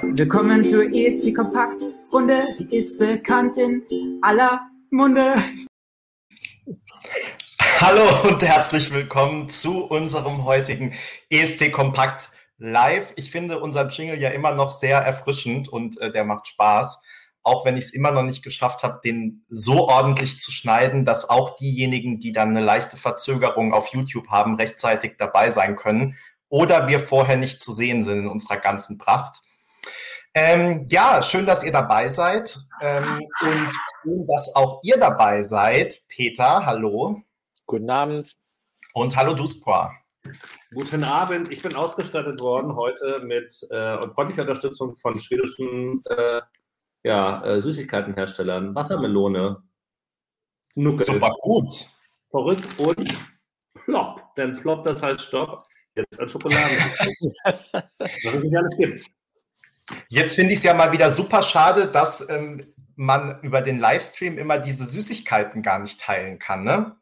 Willkommen zur ESC-Kompakt-Runde. Sie ist bekannt in aller Munde. Hallo und herzlich willkommen zu unserem heutigen ESC-Kompakt Live. Ich finde unseren Jingle ja immer noch sehr erfrischend und der macht Spaß. Auch wenn ich es immer noch nicht geschafft habe, den so ordentlich zu schneiden, dass auch diejenigen, die dann eine leichte Verzögerung auf YouTube haben, rechtzeitig dabei sein können oder wir vorher nicht zu sehen sind in unserer ganzen Pracht. Ja, schön, dass ihr dabei seid und schön, dass auch ihr dabei seid. Peter, hallo. Guten Abend. Und hallo Duspoa. Guten Abend. Ich bin ausgestattet worden heute mit freundlicher Unterstützung von schwedischen Süßigkeitenherstellern. Wassermelone. Nuckel. Super gut. Verrückt und Plopp. Denn Plopp, das heißt Stopp. Jetzt an Schokolade. Was es nicht alles gibt. Jetzt finde ich es ja mal wieder super schade, dass man über den Livestream immer diese Süßigkeiten gar nicht teilen kann. Ne?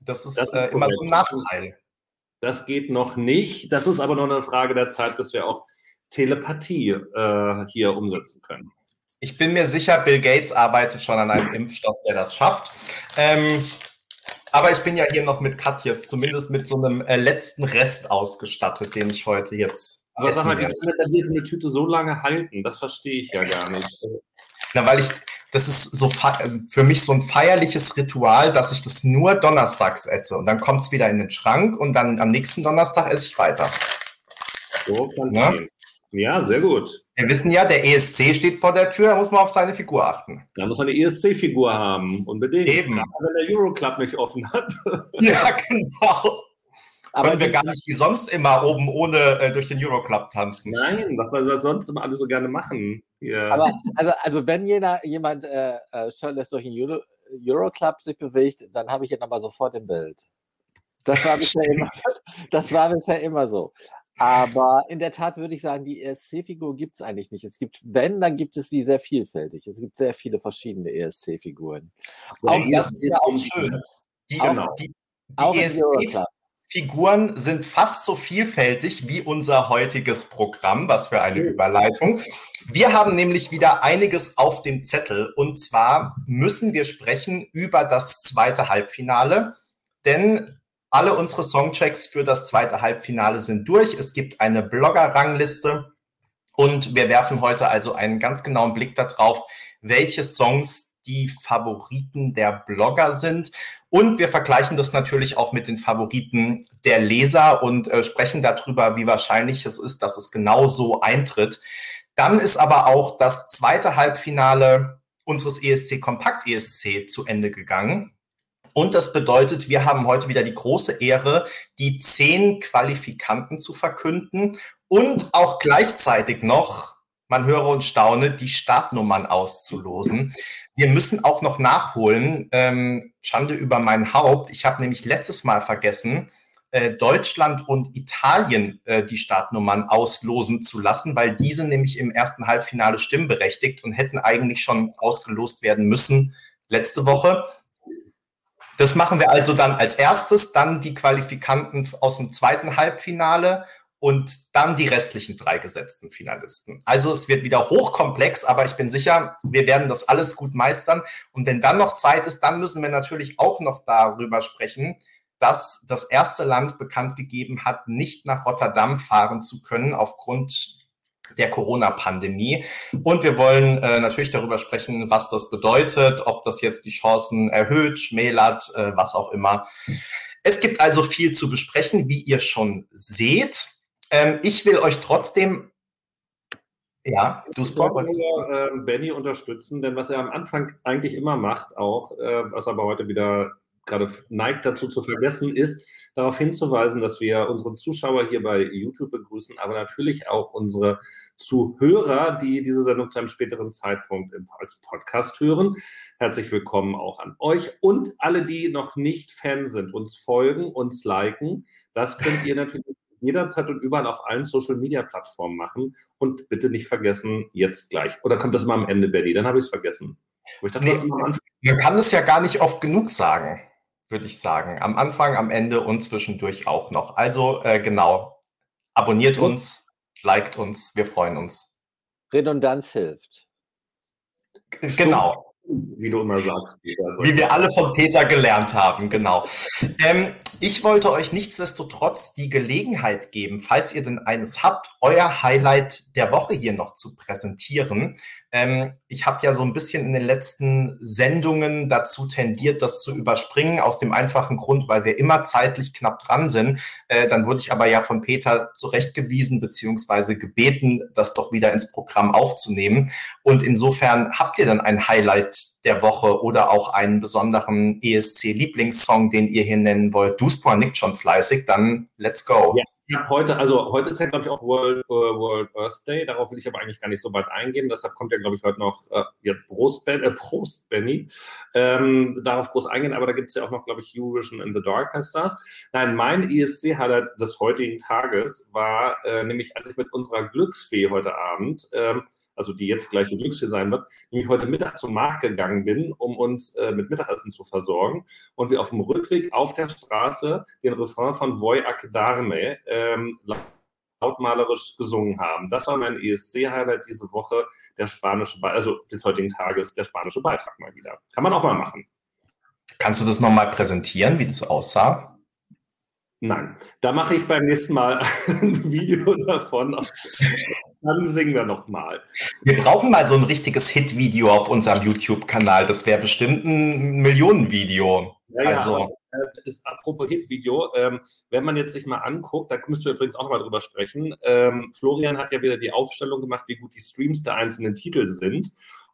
Das ist immer so ein Nachteil. Das geht noch nicht. Das ist aber noch eine Frage der Zeit, dass wir auch Telepathie hier umsetzen können. Ich bin mir sicher, Bill Gates arbeitet schon an einem Impfstoff, der das schafft. Aber ich bin ja hier noch mit Katjes, zumindest mit so einem letzten Rest ausgestattet, den ich heute jetzt aber essen werde. Aber sag mal, wie kann man diese Tüte so lange halten? Das verstehe ich ja gar nicht. Na, weil das ist so für mich so ein feierliches Ritual, dass ich das nur donnerstags esse. Und dann kommt es wieder in den Schrank und dann am nächsten Donnerstag esse ich weiter. So kann ja? Ja, sehr gut. Wir wissen ja, der ESC steht vor der Tür, da muss man auf seine Figur achten. Da muss man eine ESC-Figur haben, unbedingt. Eben. Gerade wenn der Euroclub nicht offen hat. Ja, genau. Aber können wir gar nicht wie sonst immer oben ohne durch den Euroclub tanzen. Nein, was wir sonst immer alle so gerne machen. Yeah. Aber also wenn jemand shirtless durch den Euroclub sich bewegt, dann habe ich jetzt aber sofort im Bild. Das war bisher immer so. Aber in der Tat würde ich sagen, die ESC-Figur gibt es eigentlich nicht. Es gibt, wenn, dann gibt es die sehr vielfältig. Es gibt sehr viele verschiedene ESC-Figuren. Auch das ist ja auch schön. Die ESC-Figuren sind fast so vielfältig wie unser heutiges Programm, was für eine Überleitung. Wir haben nämlich wieder einiges auf dem Zettel. Und zwar müssen wir sprechen über das zweite Halbfinale, denn alle unsere Songchecks für das zweite Halbfinale sind durch. Es gibt eine Blogger-Rangliste und wir werfen heute also einen ganz genauen Blick darauf, welche Songs die Favoriten der Blogger sind. Und wir vergleichen das natürlich auch mit den Favoriten der Leser und sprechen darüber, wie wahrscheinlich es ist, dass es genau so eintritt. Dann ist aber auch das zweite Halbfinale unseres ESC-Kompakt-ESC zu Ende gegangen. Und das bedeutet, wir haben heute wieder die große Ehre, die 10 Qualifikanten zu verkünden und auch gleichzeitig noch, man höre und staune, die Startnummern auszulosen. Wir müssen auch noch nachholen, Schande über mein Haupt, ich habe nämlich letztes Mal vergessen, Deutschland und Italien die Startnummern auslosen zu lassen, weil diese nämlich im ersten Halbfinale stimmberechtigt und hätten eigentlich schon ausgelost werden müssen letzte Woche. Das machen wir also dann als erstes, dann die Qualifikanten aus dem zweiten Halbfinale und dann die restlichen 3 gesetzten Finalisten. Also es wird wieder hochkomplex, aber ich bin sicher, wir werden das alles gut meistern. Und wenn dann noch Zeit ist, dann müssen wir natürlich auch noch darüber sprechen, dass das erste Land bekannt gegeben hat, nicht nach Rotterdam fahren zu können aufgrund der Corona-Pandemie. Und wir wollen natürlich darüber sprechen, was das bedeutet, ob das jetzt die Chancen erhöht, schmälert, was auch immer. Es gibt also viel zu besprechen, wie ihr schon seht. Ich will euch trotzdem... Ja, du spoilst. Benni unterstützen, denn was er am Anfang eigentlich immer macht, auch, was aber heute wieder gerade neigt dazu zu vergessen, ist, darauf hinzuweisen, dass wir unsere Zuschauer hier bei YouTube begrüßen, aber natürlich auch unsere Zuhörer, die diese Sendung zu einem späteren Zeitpunkt als Podcast hören. Herzlich willkommen auch an euch und alle, die noch nicht Fan sind, uns folgen, uns liken. Das könnt ihr natürlich jederzeit und überall auf allen Social-Media-Plattformen machen. Und bitte nicht vergessen, jetzt gleich. Oder kommt das mal am Ende, Benni? Dann habe ich es vergessen. Ich dachte, man kann es ja gar nicht oft genug sagen, würde ich sagen. Am Anfang, am Ende und zwischendurch auch noch. Also genau, abonniert uns, liked uns, wir freuen uns. Redundanz hilft. Genau. Wie du immer sagst, Peter. Wie wir alle von Peter gelernt haben, genau. Ich wollte euch nichtsdestotrotz die Gelegenheit geben, falls ihr denn eines habt, euer Highlight der Woche hier noch zu präsentieren. Ich habe ja so ein bisschen in den letzten Sendungen dazu tendiert, das zu überspringen, aus dem einfachen Grund, weil wir immer zeitlich knapp dran sind. Dann wurde ich aber ja von Peter zurechtgewiesen bzw. gebeten, das doch wieder ins Programm aufzunehmen. Und insofern habt ihr dann ein Highlight der Woche oder auch einen besonderen ESC-Lieblingssong, den ihr hier nennen wollt. Du nickt schon fleißig, dann let's go. Ja, heute ist ja, glaube ich, auch World Earth Day. Darauf will ich aber eigentlich gar nicht so weit eingehen. Deshalb kommt ja, glaube ich, heute noch Prost, Benny. Darauf groß eingehen, aber da gibt es ja auch noch, glaube ich, Eurovision in the Dark heißt das. Nein, mein ESC-Highlight des heutigen Tages war nämlich, als ich mit unserer Glücksfee heute Abend also die jetzt gleich ein Glücksfee sein wird, nämlich heute Mittag zum Markt gegangen bin, um uns mit Mittagessen zu versorgen. Und wir auf dem Rückweg auf der Straße den Refrain von Voy a quedarme lautmalerisch gesungen haben. Das war mein ESC-Highlight diese Woche, des heutigen Tages, der spanische Beitrag mal wieder. Kann man auch mal machen. Kannst du das nochmal präsentieren, wie das aussah? Nein, da mache ich beim nächsten Mal ein Video davon. Dann singen wir nochmal. Wir brauchen mal so ein richtiges Hit-Video auf unserem YouTube-Kanal. Das wäre bestimmt ein Millionen-Video. Ja, also. Das ist apropos Hit-Video. Wenn man jetzt sich mal anguckt, da müssen wir übrigens auch nochmal drüber sprechen. Florian hat ja wieder die Aufstellung gemacht, wie gut die Streams der einzelnen Titel sind.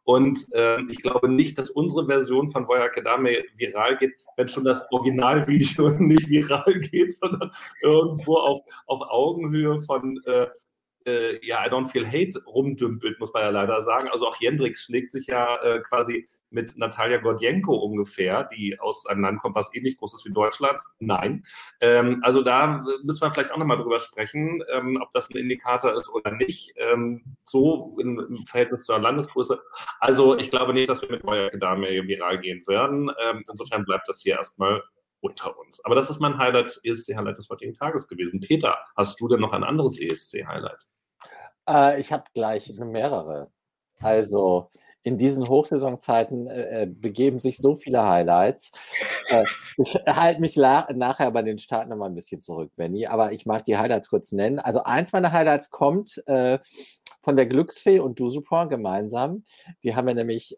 Und ich glaube nicht, dass unsere Version von Voy a quedarme viral geht, wenn schon das Originalvideo nicht viral geht, sondern irgendwo auf Augenhöhe von I don't feel hate rumdümpelt, muss man ja leider sagen. Also auch Jendrik schlägt sich ja quasi mit Natalia Gordienko ungefähr, die aus einem Land kommt, was ähnlich groß ist wie Deutschland. Nein. Also da müssen wir vielleicht auch nochmal drüber sprechen, ob das ein Indikator ist oder nicht. So im Verhältnis zur Landesgröße. Also ich glaube nicht, dass wir mit Voy a quedarme viral gehen werden. Insofern bleibt das hier erstmal unter uns. Aber das ist mein Highlight, ESC-Highlight des heutigen Tages gewesen. Peter, hast du denn noch ein anderes ESC-Highlight? Ich habe gleich mehrere. Also in diesen Hochsaisonzeiten begeben sich so viele Highlights. Ich halte mich nachher bei den Starten nochmal ein bisschen zurück, Benni, aber ich mag die Highlights kurz nennen. Also eins meiner Highlights kommt von der Glücksfee und Dusupor gemeinsam. Die haben ja nämlich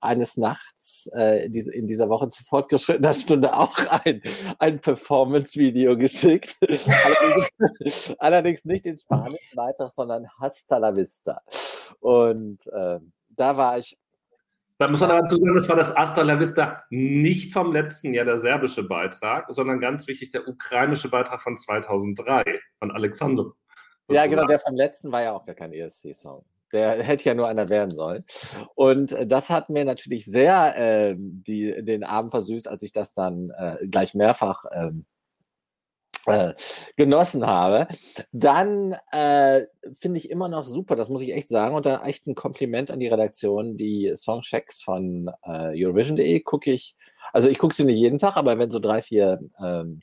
eines Nachts in dieser Woche zu fortgeschrittener Stunde auch ein Performance-Video geschickt. Allerdings nicht den spanischen Beitrag, sondern Hasta la Vista. Und da war ich. Da muss man aber dazu sagen, das war das Hasta la Vista nicht vom letzten Jahr, der serbische Beitrag, sondern ganz wichtig, der ukrainische Beitrag von 2003 von Alexandru. Ja, genau, der vom letzten war ja auch gar kein ESC-Song. Der hätte ja nur einer werden sollen. Und das hat mir natürlich sehr den Abend versüßt, als ich das dann gleich mehrfach genossen habe. Dann finde ich immer noch super, das muss ich echt sagen, und da echt ein Kompliment an die Redaktion, die Songchecks von Eurovision.de gucke ich. Also ich gucke sie nicht jeden Tag, aber wenn so 3, 4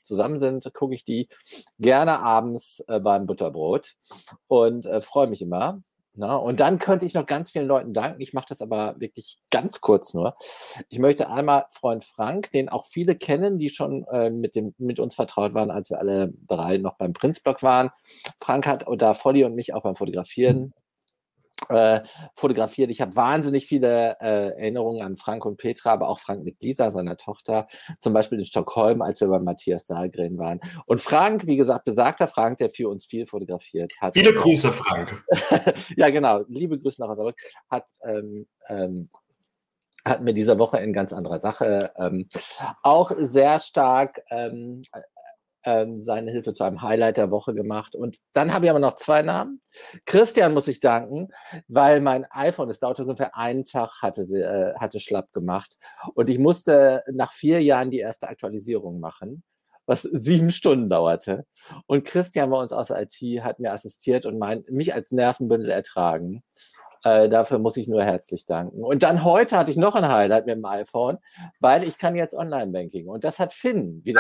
zusammen sind, gucke ich die gerne abends beim Butterbrot und freue mich immer. Na? Und dann könnte ich noch ganz vielen Leuten danken. Ich mache das aber wirklich ganz kurz nur. Ich möchte einmal Freund Frank, den auch viele kennen, die schon mit uns vertraut waren, als wir alle 3 noch beim Prinzblock waren. Frank hat da Volli und mich auch beim Fotografieren fotografiert. Ich habe wahnsinnig viele Erinnerungen an Frank und Petra, aber auch Frank mit Lisa, seiner Tochter, zum Beispiel in Stockholm, als wir bei Matthias Dahlgren waren. Und Frank, wie gesagt, besagter Frank, der für uns viel fotografiert hat. Viele Grüße, Frank. Ja, genau. Liebe Grüße nach Hause. Hat mir diese Woche in ganz anderer Sache auch sehr stark seine Hilfe zu einem Highlight der Woche gemacht. Und dann habe ich aber noch 2 Namen. Christian muss ich danken, weil mein iPhone, es dauerte ungefähr einen Tag, hatte schlapp gemacht. Und ich musste nach 4 Jahren die erste Aktualisierung machen, was 7 Stunden dauerte. Und Christian bei uns aus der IT hat mir assistiert und mich als Nervenbündel ertragen. Dafür muss ich nur herzlich danken. Und dann heute hatte ich noch ein Highlight mit dem iPhone, weil ich kann jetzt Online-Banking. Und das hat Finn wieder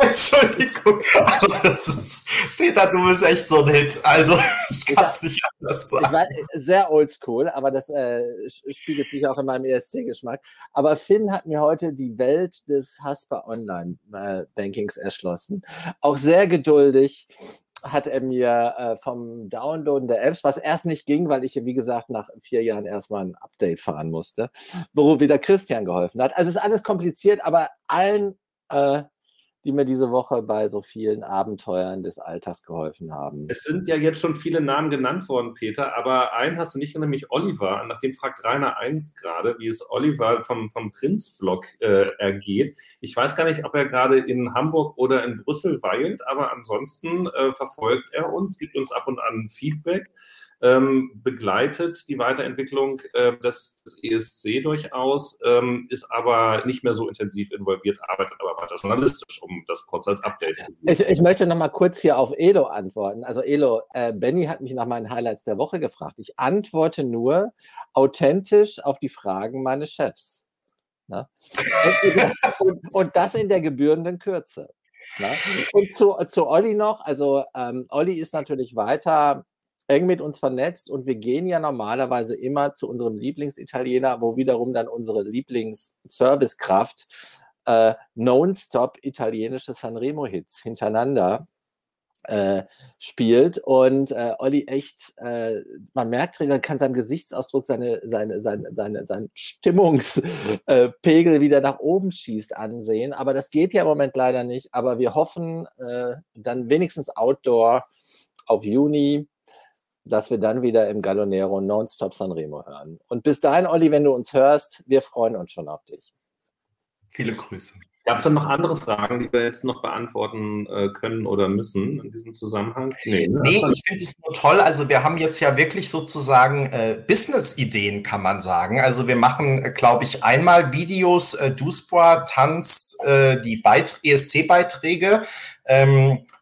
Entschuldigung, aber das ist, Peter, du bist echt so ein Hit. Also ich kann es nicht anders sagen. Ich war sehr oldschool, aber das spiegelt sich auch in meinem ESC-Geschmack. Aber Finn hat mir heute die Welt des Hasper Online-Bankings erschlossen. Auch sehr geduldig hat er mir vom Downloaden der Apps, was erst nicht ging, weil ich, wie gesagt, nach 4 Jahren erstmal ein Update fahren musste, wo wieder Christian geholfen hat. Also ist alles kompliziert, aber allen, die mir diese Woche bei so vielen Abenteuern des Alltags geholfen haben. Es sind ja jetzt schon viele Namen genannt worden, Peter, aber einen hast du nicht, nämlich Oliver. Nachdem fragt Rainer 1 gerade, wie es Oliver vom Prinzblock ergeht. Ich weiß gar nicht, ob er gerade in Hamburg oder in Brüssel weilt, aber ansonsten verfolgt er uns, gibt uns ab und an Feedback, begleitet die Weiterentwicklung des ESC durchaus, ist aber nicht mehr so intensiv involviert, arbeitet aber weiter journalistisch, um das kurz als Update zu geben. Ich möchte nochmal kurz hier auf Elo antworten. Also Elo, Benni hat mich nach meinen Highlights der Woche gefragt. Ich antworte nur authentisch auf die Fragen meines Chefs. Na? Und das in der gebührenden Kürze. Na? Und zu Olli noch, also Olli ist natürlich weiter eng mit uns vernetzt und wir gehen ja normalerweise immer zu unserem Lieblingsitaliener, wo wiederum dann unsere Lieblingsservicekraft nonstop italienische Sanremo-Hits hintereinander spielt und Olli echt, man merkt, man kann seinem Gesichtsausdruck seinen Stimmungspegel wieder nach oben schießt ansehen, aber das geht ja im Moment leider nicht, aber wir hoffen dann wenigstens Outdoor auf Juni, dass wir dann wieder im Gallonero nonstop Sanremo hören. Und bis dahin, Olli, wenn du uns hörst, wir freuen uns schon auf dich. Viele Grüße. Gab es dann noch andere Fragen, die wir jetzt noch beantworten können oder müssen in diesem Zusammenhang? Nee, ich finde es nur toll. Also wir haben jetzt ja wirklich sozusagen Business-Ideen, kann man sagen. Also wir machen, glaube ich, einmal Videos, Duspoa tanzt die ESC-Beiträge,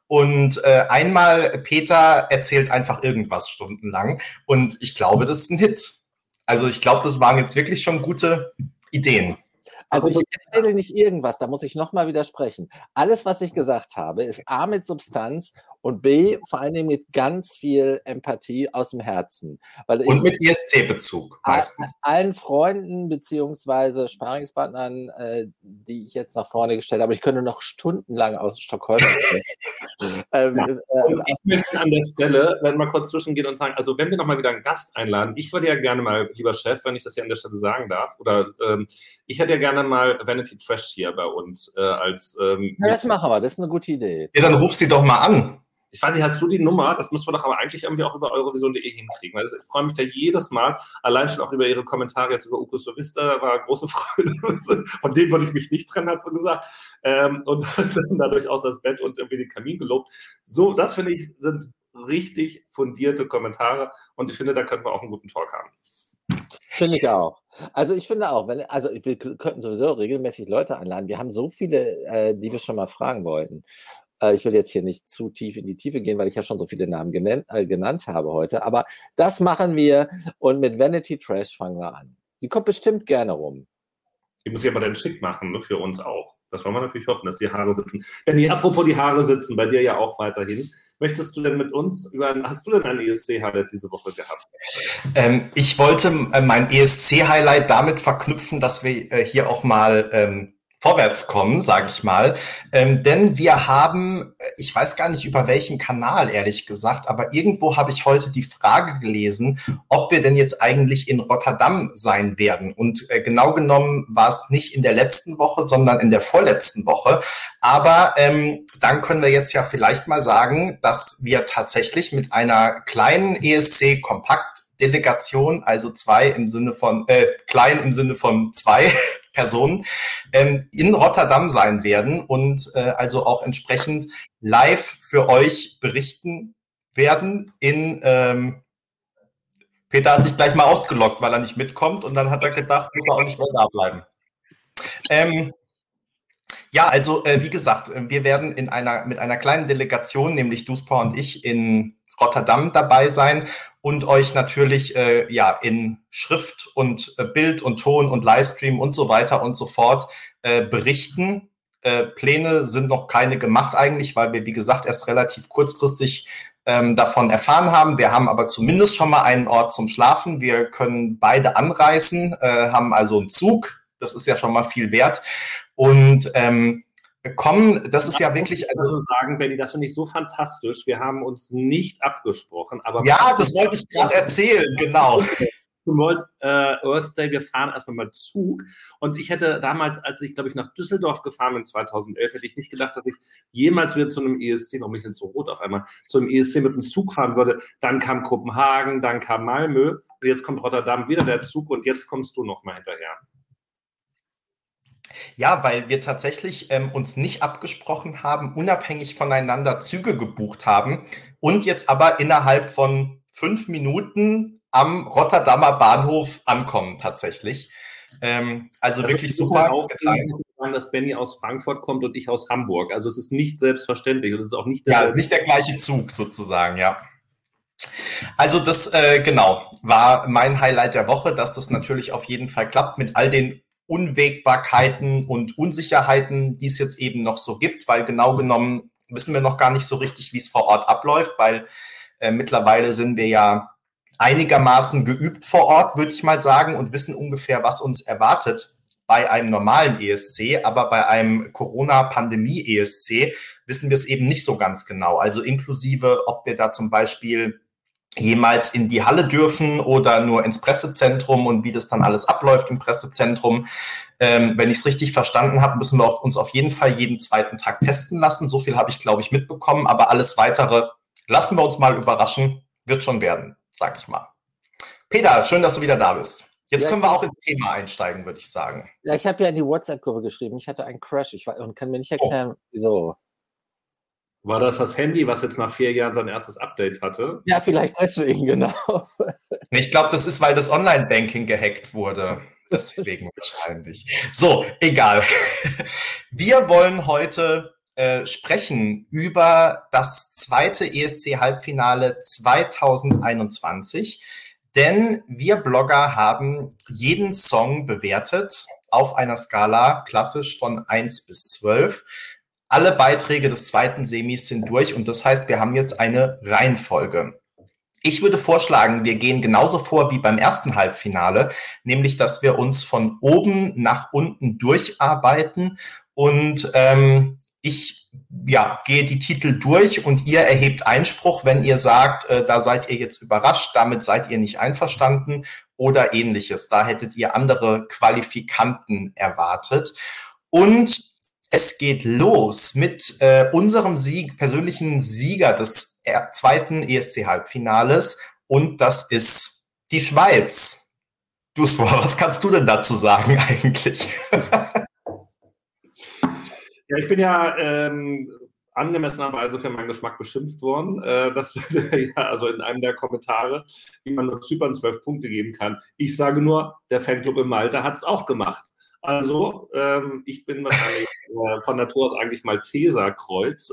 und einmal Peter erzählt einfach irgendwas stundenlang und ich glaube, das ist ein Hit. Also ich glaube, das waren jetzt wirklich schon gute Ideen. Also ich erzähle nicht irgendwas, da muss ich nochmal widersprechen. Alles, was ich gesagt habe, ist A mit Substanz und B vor allen Dingen mit ganz viel Empathie aus dem Herzen. Weil und mit ESC-Bezug meistens. Allen Freunden bzw. Sparingspartnern, die ich jetzt nach vorne gestellt habe, ich könnte noch stundenlang aus Stockholm ich möchte an der Stelle, wenn wir mal kurz zwischengehen und sagen, also wenn wir nochmal wieder einen Gast einladen, ich würde ja gerne mal, lieber Chef, wenn ich das hier an der Stelle sagen darf, oder ich hätte ja gerne mal Vanity Trash hier bei uns als... ja, das machen wir, das ist eine gute Idee. Ja, dann ruf sie doch mal an. Ich weiß nicht, hast du die Nummer? Das müssen wir doch aber eigentlich irgendwie auch über Eurovision.de hinkriegen. Also ich freue mich da jedes Mal, allein schon auch über ihre Kommentare jetzt über Uku Suviste, war große Freude. Von dem wollte ich mich nicht trennen, hat sie gesagt. Und dann dadurch aus das Bett und irgendwie den Kamin gelobt. So, das finde ich, sind richtig fundierte Kommentare. Und ich finde, da könnten wir auch einen guten Talk haben. Finde ich auch. Also ich finde auch, wir könnten sowieso regelmäßig Leute einladen. Wir haben so viele, die wir schon mal fragen wollten. Ich will jetzt hier nicht zu tief in die Tiefe gehen, weil ich ja schon so viele Namen genannt habe heute. Aber das machen wir und mit Vanity Trash fangen wir an. Die kommt bestimmt gerne rum. Die muss ich aber dann schick machen, ne, für uns auch. Das wollen wir natürlich hoffen, dass die Haare sitzen. Benni, apropos die Haare sitzen, bei dir ja auch weiterhin. Möchtest du denn mit uns hast du denn ein ESC-Highlight diese Woche gehabt? Ich wollte mein ESC-Highlight damit verknüpfen, dass wir hier auch mal vorwärts kommen, sage ich mal. Denn wir haben, ich weiß gar nicht über welchen Kanal, ehrlich gesagt, aber irgendwo habe ich heute die Frage gelesen, ob wir denn jetzt eigentlich in Rotterdam sein werden. Und genau genommen war es nicht in der letzten Woche, sondern in der vorletzten Woche. Aber dann können wir jetzt ja vielleicht mal sagen, dass wir tatsächlich mit einer kleinen ESC-Kompakt-Delegation, also klein im Sinne von 2 Personen, in Rotterdam sein werden und also auch entsprechend live für euch berichten werden in Peter hat sich gleich mal ausgelockt, weil er nicht mitkommt und dann hat er gedacht, muss er auch nicht mehr da bleiben. Ja, also wie gesagt, wir werden mit einer kleinen Delegation, nämlich Duspa und ich, in Rotterdam dabei sein und euch natürlich in Schrift und Bild und Ton und Livestream und so weiter und so fort berichten. Pläne sind noch keine gemacht eigentlich, weil wir, wie gesagt, erst relativ kurzfristig davon erfahren haben. Wir haben aber zumindest schon mal einen Ort zum Schlafen. Wir können beide anreisen, haben also einen Zug. Das ist ja schon mal viel wert. Und das ist ja wirklich... Also sagen, Benni, das finde ich so fantastisch. Wir haben uns nicht abgesprochen. Aber ja, das wollte ich gerade erzählen, genau. Zum World Earth Day, wir fahren erstmal mal Zug. Und ich hätte damals, als ich, glaube ich, nach Düsseldorf gefahren bin, 2011, hätte ich nicht gedacht, dass ich jemals wieder zu einem ESC, noch ein bisschen zu rot auf einmal, zu einem ESC mit dem Zug fahren würde. Dann kam Kopenhagen, dann kam Malmö. Und jetzt kommt Rotterdam wieder der Zug und jetzt kommst du nochmal hinterher. Ja, weil wir tatsächlich uns nicht abgesprochen haben, unabhängig voneinander Züge gebucht haben und jetzt aber innerhalb von 5 Minuten am Rotterdamer Bahnhof ankommen tatsächlich. Also wirklich super geteilt. Dass Benni aus Frankfurt kommt und ich aus Hamburg. Also es ist nicht selbstverständlich. Und es ist auch nicht es ist nicht der gleiche Zug sozusagen, ja. Also das war mein Highlight der Woche, dass das natürlich auf jeden Fall klappt mit all den Unwägbarkeiten und Unsicherheiten, die es jetzt eben noch so gibt, weil genau genommen wissen wir noch gar nicht so richtig, wie es vor Ort abläuft, weil mittlerweile sind wir ja einigermaßen geübt vor Ort, würde ich mal sagen, und wissen ungefähr, was uns erwartet bei einem normalen ESC, aber bei einem Corona-Pandemie-ESC wissen wir es eben nicht so ganz genau, also inklusive, ob wir da zum Beispiel jemals in die Halle dürfen oder nur ins Pressezentrum und wie das dann alles abläuft im Pressezentrum. Wenn ich es richtig verstanden habe, müssen wir uns auf jeden Fall jeden zweiten Tag testen lassen. So viel habe ich, glaube ich, mitbekommen. Aber alles Weitere lassen wir uns mal überraschen. Wird schon werden, sag ich mal. Peter, schön, dass du wieder da bist. Jetzt können wir auch ins Thema einsteigen, würde ich sagen. Ja, ich habe ja in die WhatsApp-Gruppe geschrieben. Ich hatte einen Crash. Und kann mir nicht erklären, wieso. War das Handy, was jetzt nach 4 Jahren sein erstes Update hatte? Ja, vielleicht deswegen, genau. Ich glaube, das ist, weil das Online-Banking gehackt wurde. Deswegen wahrscheinlich. So, egal. Wir wollen heute sprechen über das zweite ESC-Halbfinale 2021. Denn wir Blogger haben jeden Song bewertet auf einer Skala, klassisch von 1 bis 12. Alle Beiträge des zweiten Semis sind durch und das heißt, wir haben jetzt eine Reihenfolge. Ich würde vorschlagen, wir gehen genauso vor wie beim ersten Halbfinale, nämlich, dass wir uns von oben nach unten durcharbeiten und ich gehe die Titel durch und ihr erhebt Einspruch, wenn ihr sagt, da seid ihr jetzt überrascht, damit seid ihr nicht einverstanden oder ähnliches. Da hättet ihr andere Qualifikanten erwartet und es geht los mit unserem persönlichen Sieger des zweiten ESC-Halbfinales und das ist die Schweiz. Was kannst du denn dazu sagen eigentlich? Ja, ich bin ja angemessenerweise für meinen Geschmack beschimpft worden. In einem der Kommentare, wie man nur Zypern 12 Punkte geben kann. Ich sage nur, der Fanclub in Malta hat es auch gemacht. Also, ich bin wahrscheinlich von Natur aus eigentlich Malteserkreuz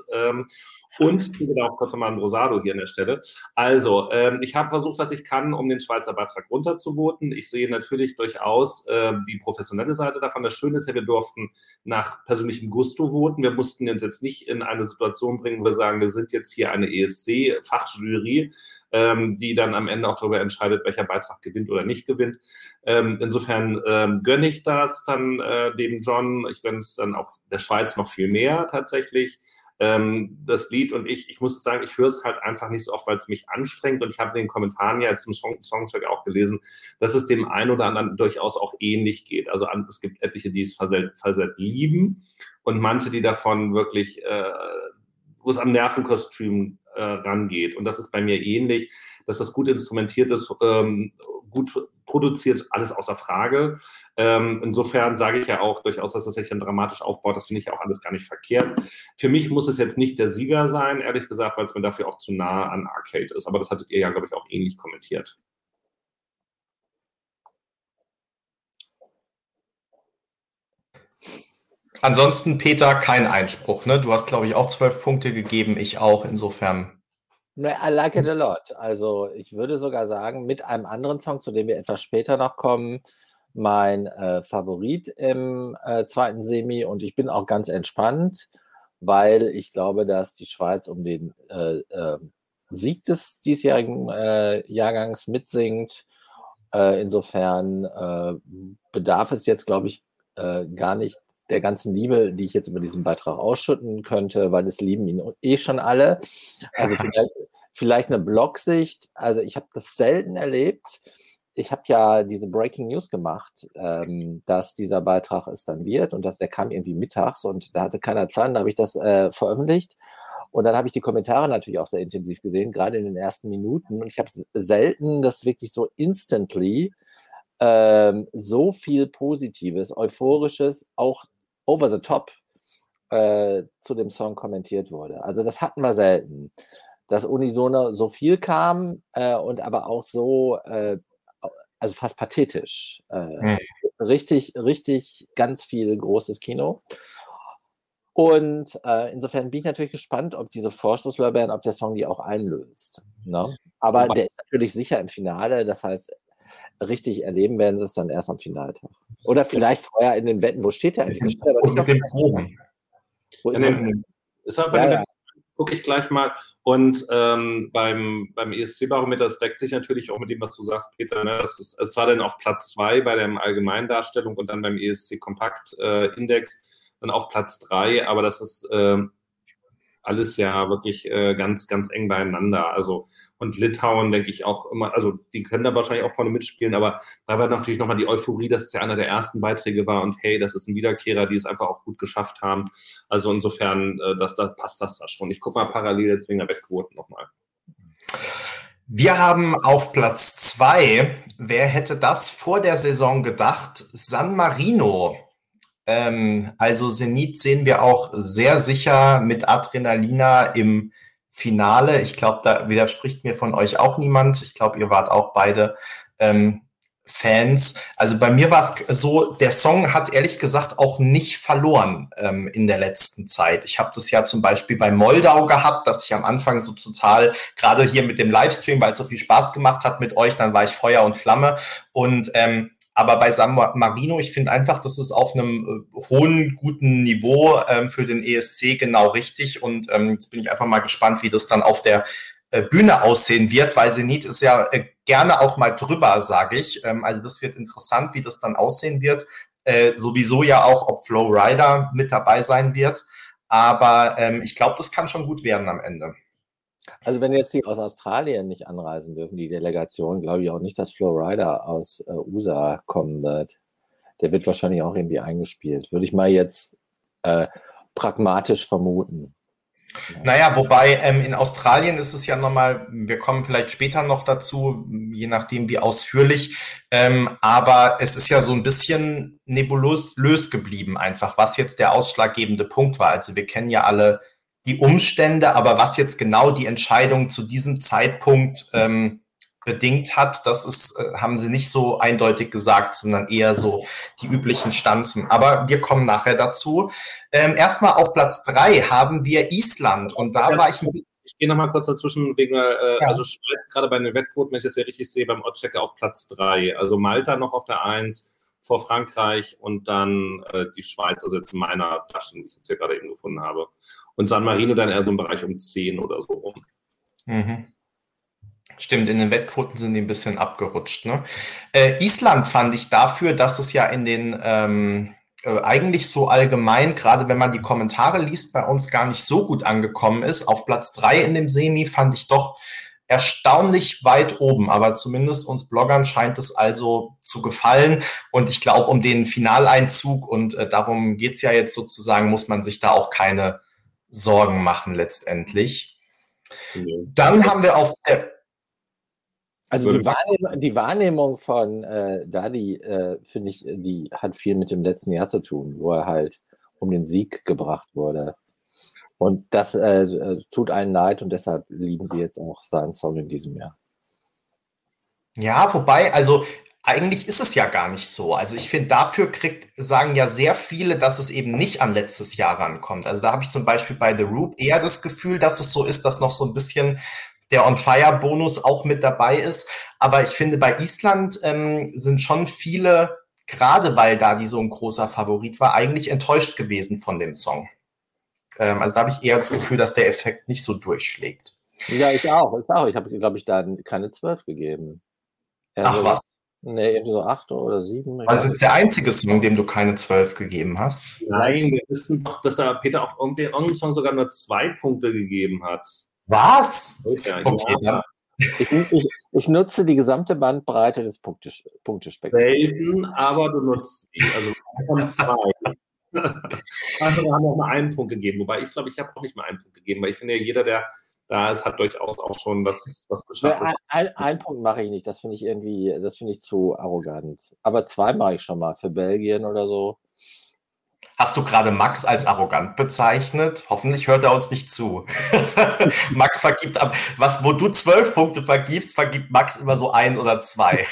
und tue da auch kurz nochmal ein Rosado hier an der Stelle. Also, ich habe versucht, was ich kann, um den Schweizer Beitrag runterzuboten. Ich sehe natürlich durchaus die professionelle Seite davon. Das Schöne ist ja, wir durften nach persönlichem Gusto voten. Wir mussten uns jetzt nicht in eine Situation bringen, wo wir sagen, wir sind jetzt hier eine ESC-Fachjury, die dann am Ende auch darüber entscheidet, welcher Beitrag gewinnt oder nicht gewinnt. Insofern gönne ich das dann dem John. Ich gönne es dann auch der Schweiz noch viel mehr tatsächlich. Das Lied und ich muss sagen, ich höre es halt einfach nicht so oft, weil es mich anstrengt. Und ich habe in den Kommentaren ja jetzt zum Songcheck auch gelesen, dass es dem einen oder anderen durchaus auch ähnlich geht. Also es gibt etliche, die es versehrt lieben und manche, die davon wirklich, wo es am Nervenkostüm rangeht. Und das ist bei mir ähnlich, dass das gut instrumentiert ist, gut produziert, alles außer Frage. Insofern sage ich ja auch durchaus, dass das sich dann dramatisch aufbaut. Das finde ich auch alles gar nicht verkehrt. Für mich muss es jetzt nicht der Sieger sein, ehrlich gesagt, weil es mir dafür auch zu nah an Arcade ist. Aber das hattet ihr ja, glaube ich, auch ähnlich kommentiert. Ansonsten, Peter, kein Einspruch, ne? Du hast, glaube ich, auch 12 Punkte gegeben, ich auch, insofern. I like it a lot. Also ich würde sogar sagen, mit einem anderen Song, zu dem wir etwas später noch kommen, mein Favorit im zweiten Semi. Und ich bin auch ganz entspannt, weil ich glaube, dass die Schweiz um den Sieg des diesjährigen Jahrgangs mitsingt. Insofern bedarf es jetzt, glaube ich, gar nicht der ganzen Liebe, die ich jetzt über diesen Beitrag ausschütten könnte, weil es lieben ihn eh schon alle. Also vielleicht eine Blogsicht. Also ich habe das selten erlebt. Ich habe ja diese Breaking News gemacht, dass dieser Beitrag es dann wird und dass der kam irgendwie mittags und da hatte keiner Zeit, da habe ich das veröffentlicht. Und dann habe ich die Kommentare natürlich auch sehr intensiv gesehen, gerade in den ersten Minuten. Und ich habe selten, dass wirklich so instantly so viel Positives, Euphorisches, auch over the top zu dem Song kommentiert wurde. Also das hatten wir selten. Dass unisono so viel kam und aber auch so, also fast pathetisch. Richtig, ganz viel großes Kino. Und insofern bin ich natürlich gespannt, ob diese Vorschusslorbeeren, ob der Song die auch einlöst. Ne? Aber der ist natürlich sicher im Finale. Das heißt, richtig erleben werden sie es dann erst am Finaltag. Oder vielleicht vorher in den Wetten. Wo steht der eigentlich? Wo ist er? Gucke ich gleich mal. Und beim ESC-Barometer, das deckt sich natürlich auch mit dem, was du sagst, Peter. Ne? Es war dann auf Platz 2 bei der allgemeinen Darstellung und dann beim ESC-Kompakt-Index. Dann auf Platz 3, aber das ist alles ja wirklich ganz, ganz eng beieinander. Also, und Litauen denke ich auch immer, also die können da wahrscheinlich auch vorne mitspielen, aber da war natürlich nochmal die Euphorie, dass es ja einer der ersten Beiträge war und hey, das ist ein Wiederkehrer, die es einfach auch gut geschafft haben. Also insofern, da passt das da schon. Ich gucke mal parallel jetzt wegen der Wettquoten nochmal. Wir haben auf Platz 2, wer hätte das vor der Saison gedacht, San Marino. Also Senhit sehen wir auch sehr sicher mit Adrenalina im Finale. Ich glaube, da widerspricht mir von euch auch niemand. Ich glaube, ihr wart auch beide Fans. Also bei mir war es so, der Song hat ehrlich gesagt auch nicht verloren in der letzten Zeit. Ich habe das ja zum Beispiel bei Moldau gehabt, dass ich am Anfang so total, gerade hier mit dem Livestream, weil es so viel Spaß gemacht hat mit euch, dann war ich Feuer und Flamme und aber bei San Marino, ich finde einfach, das ist auf einem hohen, guten Niveau für den ESC genau richtig. Und jetzt bin ich einfach mal gespannt, wie das dann auf der Bühne aussehen wird, weil Senhit ist ja gerne auch mal drüber, sage ich. Also das wird interessant, wie das dann aussehen wird. Sowieso ja auch, ob Flowrider mit dabei sein wird. Aber ich glaube, das kann schon gut werden am Ende. Also wenn jetzt die aus Australien nicht anreisen dürfen, die Delegation, glaube ich auch nicht, dass Flowrider aus USA kommen wird. Der wird wahrscheinlich auch irgendwie eingespielt. Würde ich mal jetzt pragmatisch vermuten. Naja, wobei in Australien ist es ja nochmal, wir kommen vielleicht später noch dazu, je nachdem wie ausführlich, aber es ist ja so ein bisschen nebulös geblieben einfach, was jetzt der ausschlaggebende Punkt war. Also wir kennen ja alle die Umstände, aber was jetzt genau die Entscheidung zu diesem Zeitpunkt bedingt hat, das ist, haben sie nicht so eindeutig gesagt, sondern eher so die üblichen Stanzen. Aber wir kommen nachher dazu. Erstmal auf Platz 3 haben wir Island und da war ich... Ich gehe nochmal kurz dazwischen, wegen also Schweiz gerade bei den Wettquoten, wenn ich das ja richtig sehe, beim Oddschecker auf Platz 3. Also Malta noch auf der 1, vor Frankreich und dann die Schweiz, also jetzt in meiner Tasche, die ich jetzt hier gerade eben gefunden habe. Und San Marino dann eher so im Bereich um 10 oder so rum. Mhm. Stimmt, in den Wettquoten sind die ein bisschen abgerutscht. Ne? Island fand ich dafür, dass es ja in den eigentlich so allgemein, gerade wenn man die Kommentare liest, bei uns gar nicht so gut angekommen ist. Auf Platz 3 in dem Semi fand ich doch erstaunlich weit oben, aber zumindest uns Bloggern scheint es also zu gefallen und ich glaube, um den Finaleinzug und darum geht es ja jetzt sozusagen, muss man sich da auch keine Sorgen machen letztendlich. Nee. Dann haben wir auf also die Wahrnehmung von Daði, finde ich, die hat viel mit dem letzten Jahr zu tun, wo er halt um den Sieg gebracht wurde. Und das tut einen leid und deshalb lieben sie jetzt auch seinen Song in diesem Jahr. Ja, wobei, also eigentlich ist es ja gar nicht so. Also ich finde, dafür sagen ja sehr viele, dass es eben nicht an letztes Jahr rankommt. Also da habe ich zum Beispiel bei The Roop eher das Gefühl, dass es so ist, dass noch so ein bisschen der On-Fire-Bonus auch mit dabei ist. Aber ich finde, bei Island sind schon viele, gerade weil Daði so ein großer Favorit war, eigentlich enttäuscht gewesen von dem Song. Also da habe ich eher das Gefühl, dass der Effekt nicht so durchschlägt. Ja, ich auch. Ich habe, glaube ich, da keine 12 gegeben. Ach was? Nee, eben so 8 oder 7. Also das ist der einzige Song, dem du keine 12 gegeben hast? Nein, wir wissen doch, dass da Peter auch irgendeinen Song sogar nur 2 Punkte gegeben hat. Was? Ja, okay, ja. Ich nutze die gesamte Bandbreite des Punktespektrums. Selten, aber du nutzt die. Also 2. Also wir haben auch mal einen Punkt gegeben. Wobei ich glaube, ich habe auch nicht mal einen Punkt gegeben, weil ich finde ja, jeder, der da ist, hat durchaus auch schon was geschafft. Ein Punkt mache ich nicht, das finde ich irgendwie, zu arrogant. Aber 2 mache ich schon mal für Belgien oder so. Hast du gerade Max als arrogant bezeichnet? Hoffentlich hört er uns nicht zu. Max vergibt ab. Was, wo du 12 Punkte vergibst, vergibt Max immer so 1 oder 2.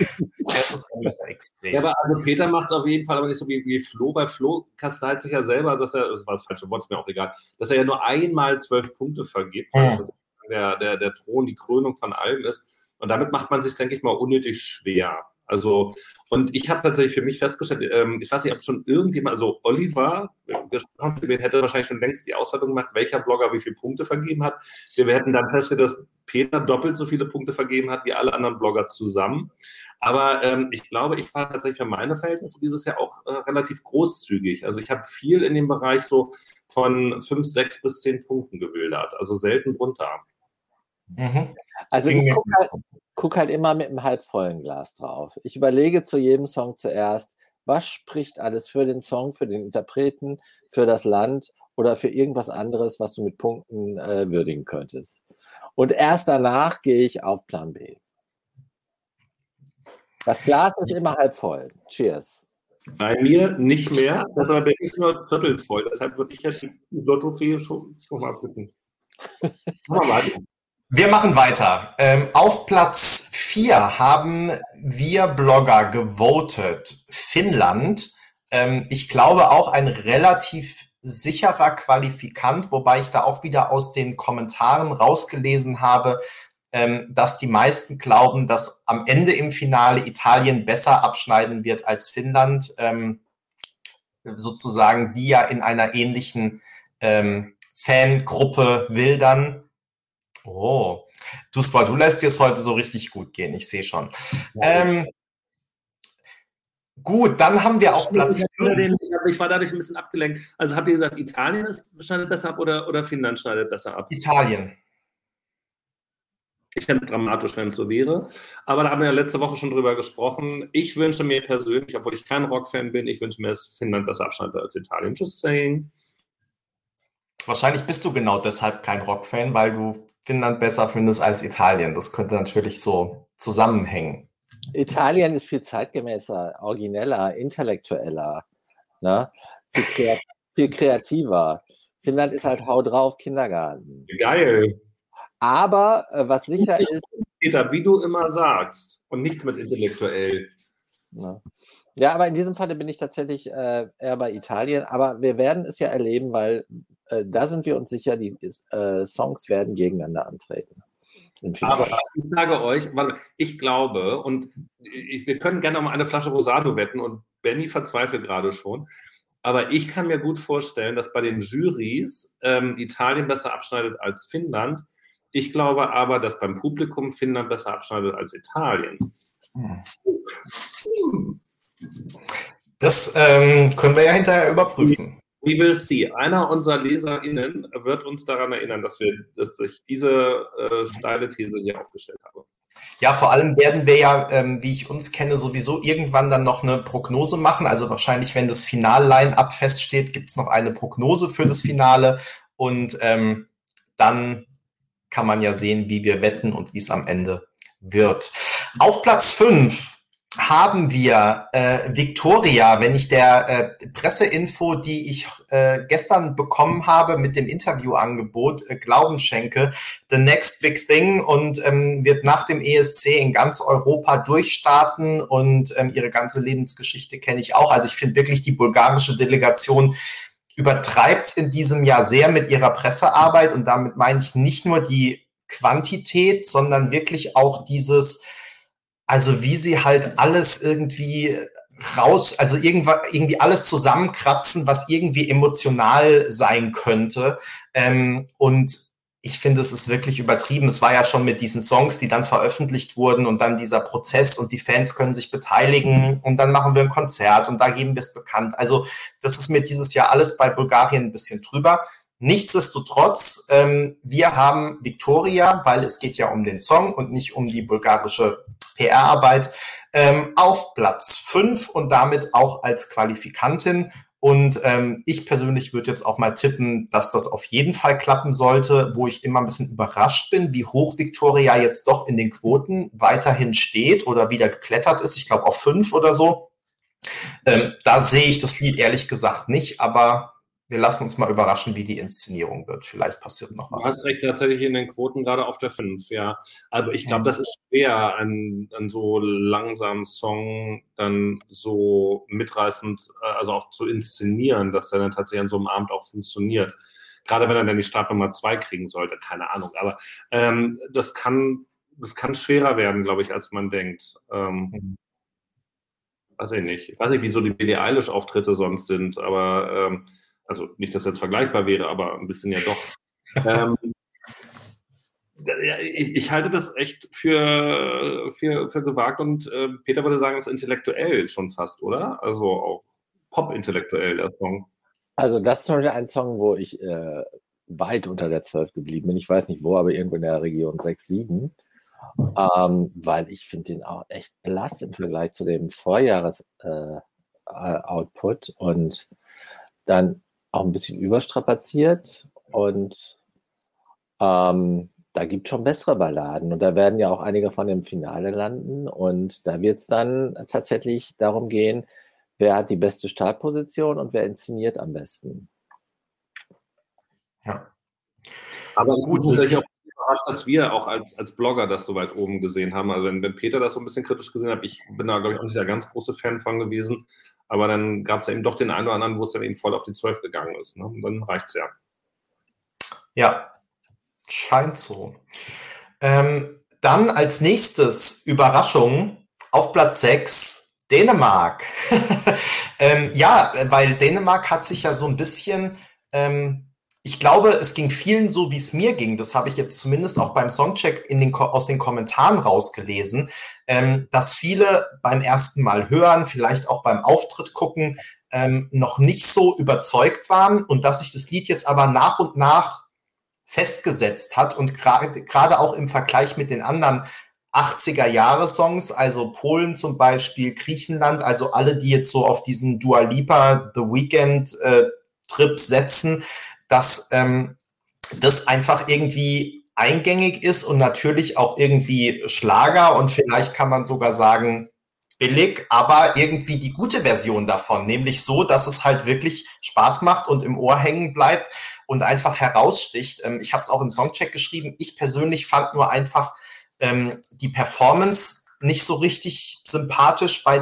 Das ist extrem. Ja, aber also Peter macht es auf jeden Fall aber nicht so wie Flo. Bei Flo kasteilt sich ja selber, dass er, das war das falsche Wort, ist mir auch egal, dass er ja nur einmal 12 Punkte vergibt. Also der Thron, die Krönung von allem ist. Und damit macht man sich, denke ich mal, unnötig schwer. Also, und ich habe tatsächlich für mich festgestellt, ich weiß nicht, ob schon irgendjemand, also Oliver, hätte wahrscheinlich schon längst die Auswertung gemacht, welcher Blogger wie viele Punkte vergeben hat. Wir hätten dann festgestellt, dass Peter doppelt so viele Punkte vergeben hat wie alle anderen Blogger zusammen. Aber ich glaube, ich war tatsächlich für meine Verhältnisse dieses Jahr auch relativ großzügig. Also ich habe viel in dem Bereich so von 5, 6 bis 10 Punkten gewildert, also selten runter. Mhm. Also ich guck halt immer mit einem halbvollen Glas drauf. Ich überlege zu jedem Song zuerst, was spricht alles für den Song, für den Interpreten, für das Land oder für irgendwas anderes, was du mit Punkten würdigen könntest. Und erst danach gehe ich auf Plan B. Das Glas ist immer halb voll. Cheers. Bei mir nicht mehr, das aber bin ich nur viertel voll. Deshalb würde ich jetzt die Lottorie schon mal abbieten. Wir machen weiter. Auf Platz 4 haben wir Blogger gewotet. Finnland. Ich glaube auch ein relativ sicherer Qualifikant, wobei ich da auch wieder aus den Kommentaren rausgelesen habe, dass die meisten glauben, dass am Ende im Finale Italien besser abschneiden wird als Finnland. Sozusagen die ja in einer ähnlichen Fangruppe wildern. Oh, du lässt dir es heute so richtig gut gehen, ich sehe schon. Gut, dann haben wir auch Platz 5. Ich war dadurch ein bisschen abgelenkt. Also habt ihr gesagt, Italien schneidet besser ab oder Finnland schneidet besser ab? Italien. Ich fände es dramatisch, wenn es so wäre. Aber da haben wir ja letzte Woche schon drüber gesprochen. Ich wünsche mir persönlich, obwohl ich kein Rock-Fan bin, ich wünsche mir, dass Finnland besser abschneidet als Italien. Just saying. Wahrscheinlich bist du genau deshalb kein Rock-Fan, weil du Finnland besser findest als Italien. Das könnte natürlich so zusammenhängen. Italien ist viel zeitgemäßer, origineller, intellektueller, ne? Viel kreativer. Finnland ist halt hau drauf, Kindergarten. Geil. Aber was sicher ist... Peter, wie du immer sagst und nicht mit intellektuell. Ne? Ja, aber in diesem Falle bin ich tatsächlich eher bei Italien. Aber wir werden es ja erleben, weil... Da sind wir uns sicher, die Songs werden gegeneinander antreten. Aber ich sage euch, weil ich glaube, und wir können gerne um eine Flasche Rosado wetten, und Benny verzweifelt gerade schon, aber ich kann mir gut vorstellen, dass bei den Jurys Italien besser abschneidet als Finnland. Ich glaube aber, dass beim Publikum Finnland besser abschneidet als Italien. Das können wir ja hinterher überprüfen. We will see. Einer unserer LeserInnen wird uns daran erinnern, dass ich diese steile These hier aufgestellt habe. Ja, vor allem werden wir ja, wie ich uns kenne, sowieso irgendwann dann noch eine Prognose machen. Also wahrscheinlich, wenn das Final-Line-Up feststeht, gibt es noch eine Prognose für das Finale. Und dann kann man ja sehen, wie wir wetten und wie es am Ende wird. Auf Platz 5 haben wir Victoria, wenn ich der Presseinfo, die ich gestern bekommen habe mit dem Interviewangebot, Glauben schenke, the next big thing, und wird nach dem ESC in ganz Europa durchstarten, und ihre ganze Lebensgeschichte kenne ich auch. Also ich finde wirklich, die bulgarische Delegation übertreibt es in diesem Jahr sehr mit ihrer Pressearbeit, und damit meine ich nicht nur die Quantität, sondern wirklich auch dieses, also wie sie halt alles irgendwie raus, also irgendwie alles zusammenkratzen, was irgendwie emotional sein könnte. Und ich finde, es ist wirklich übertrieben. Es war ja schon mit diesen Songs, die dann veröffentlicht wurden und dann dieser Prozess und die Fans können sich beteiligen und dann machen wir ein Konzert und da geben wir es bekannt. Also das ist mir dieses Jahr alles bei Bulgarien ein bisschen drüber. Nichtsdestotrotz, wir haben Victoria, weil es geht ja um den Song und nicht um die bulgarische PR-Arbeit, auf Platz 5 und damit auch als Qualifikantin. Und ich persönlich würde jetzt auch mal tippen, dass das auf jeden Fall klappen sollte, wo ich immer ein bisschen überrascht bin, wie hoch Victoria jetzt doch in den Quoten weiterhin steht oder wieder geklettert ist. Ich glaube auf 5 oder so. Da sehe ich das Lied ehrlich gesagt nicht, aber wir lassen uns mal überraschen, wie die Inszenierung wird. Vielleicht passiert noch was. Du hast recht, natürlich in den Quoten gerade auf der 5, ja. Aber ich glaube, das ist schwer, einen so langsamen Song dann so mitreißend, also auch zu inszenieren, dass der dann tatsächlich an so einem Abend auch funktioniert. Gerade wenn er dann die Startnummer 2 kriegen sollte, keine Ahnung. Aber das kann schwerer werden, glaube ich, als man denkt. Weiß ich nicht. Ich weiß nicht, wieso die Billie Eilish-Auftritte sonst sind, aber also nicht, dass das jetzt vergleichbar wäre, aber ein bisschen ja doch. Ich halte das echt für gewagt und Peter würde sagen, es ist intellektuell schon fast, oder? Also auch pop-intellektuell, der Song. Also das ist schon ein Song, wo ich weit unter der 12 geblieben bin. Ich weiß nicht wo, aber irgendwo in der Region 6, 7. Weil ich finde den auch echt blass im Vergleich zu dem Vorjahres-Output und dann auch ein bisschen überstrapaziert und da gibt es schon bessere Balladen und da werden ja auch einige von dem Finale landen und da wird es dann tatsächlich darum gehen, wer hat die beste Startposition und wer inszeniert am besten. Ja. Aber gut, ich bin auch überrascht, dass wir auch als Blogger das so weit oben gesehen haben. Also wenn Peter das so ein bisschen kritisch gesehen hat, ich bin da, glaube ich, auch nicht der ganz große Fan von gewesen. Aber dann gab es ja eben doch den einen oder anderen, wo es dann eben voll auf die 12 gegangen ist. Ne? Und dann reicht es ja. Ja, scheint so. Dann als nächstes, Überraschung, auf Platz 6, Dänemark. Ja, weil Dänemark hat sich ja so ein bisschen... ich glaube, es ging vielen so, wie es mir ging. Das habe ich jetzt zumindest auch beim Songcheck aus den Kommentaren rausgelesen, dass viele beim ersten Mal hören, vielleicht auch beim Auftritt gucken, noch nicht so überzeugt waren und dass sich das Lied jetzt aber nach und nach festgesetzt hat und gerade auch im Vergleich mit den anderen 80er-Jahre-Songs, also Polen zum Beispiel, Griechenland, also alle, die jetzt so auf diesen Dua Lipa, The Weekend-Trip setzen, dass das einfach irgendwie eingängig ist und natürlich auch irgendwie Schlager und vielleicht kann man sogar sagen billig, aber irgendwie die gute Version davon, nämlich so, dass es halt wirklich Spaß macht und im Ohr hängen bleibt und einfach heraussticht. Ich habe es auch im Songcheck geschrieben, ich persönlich fand nur einfach die Performance nicht so richtig sympathisch bei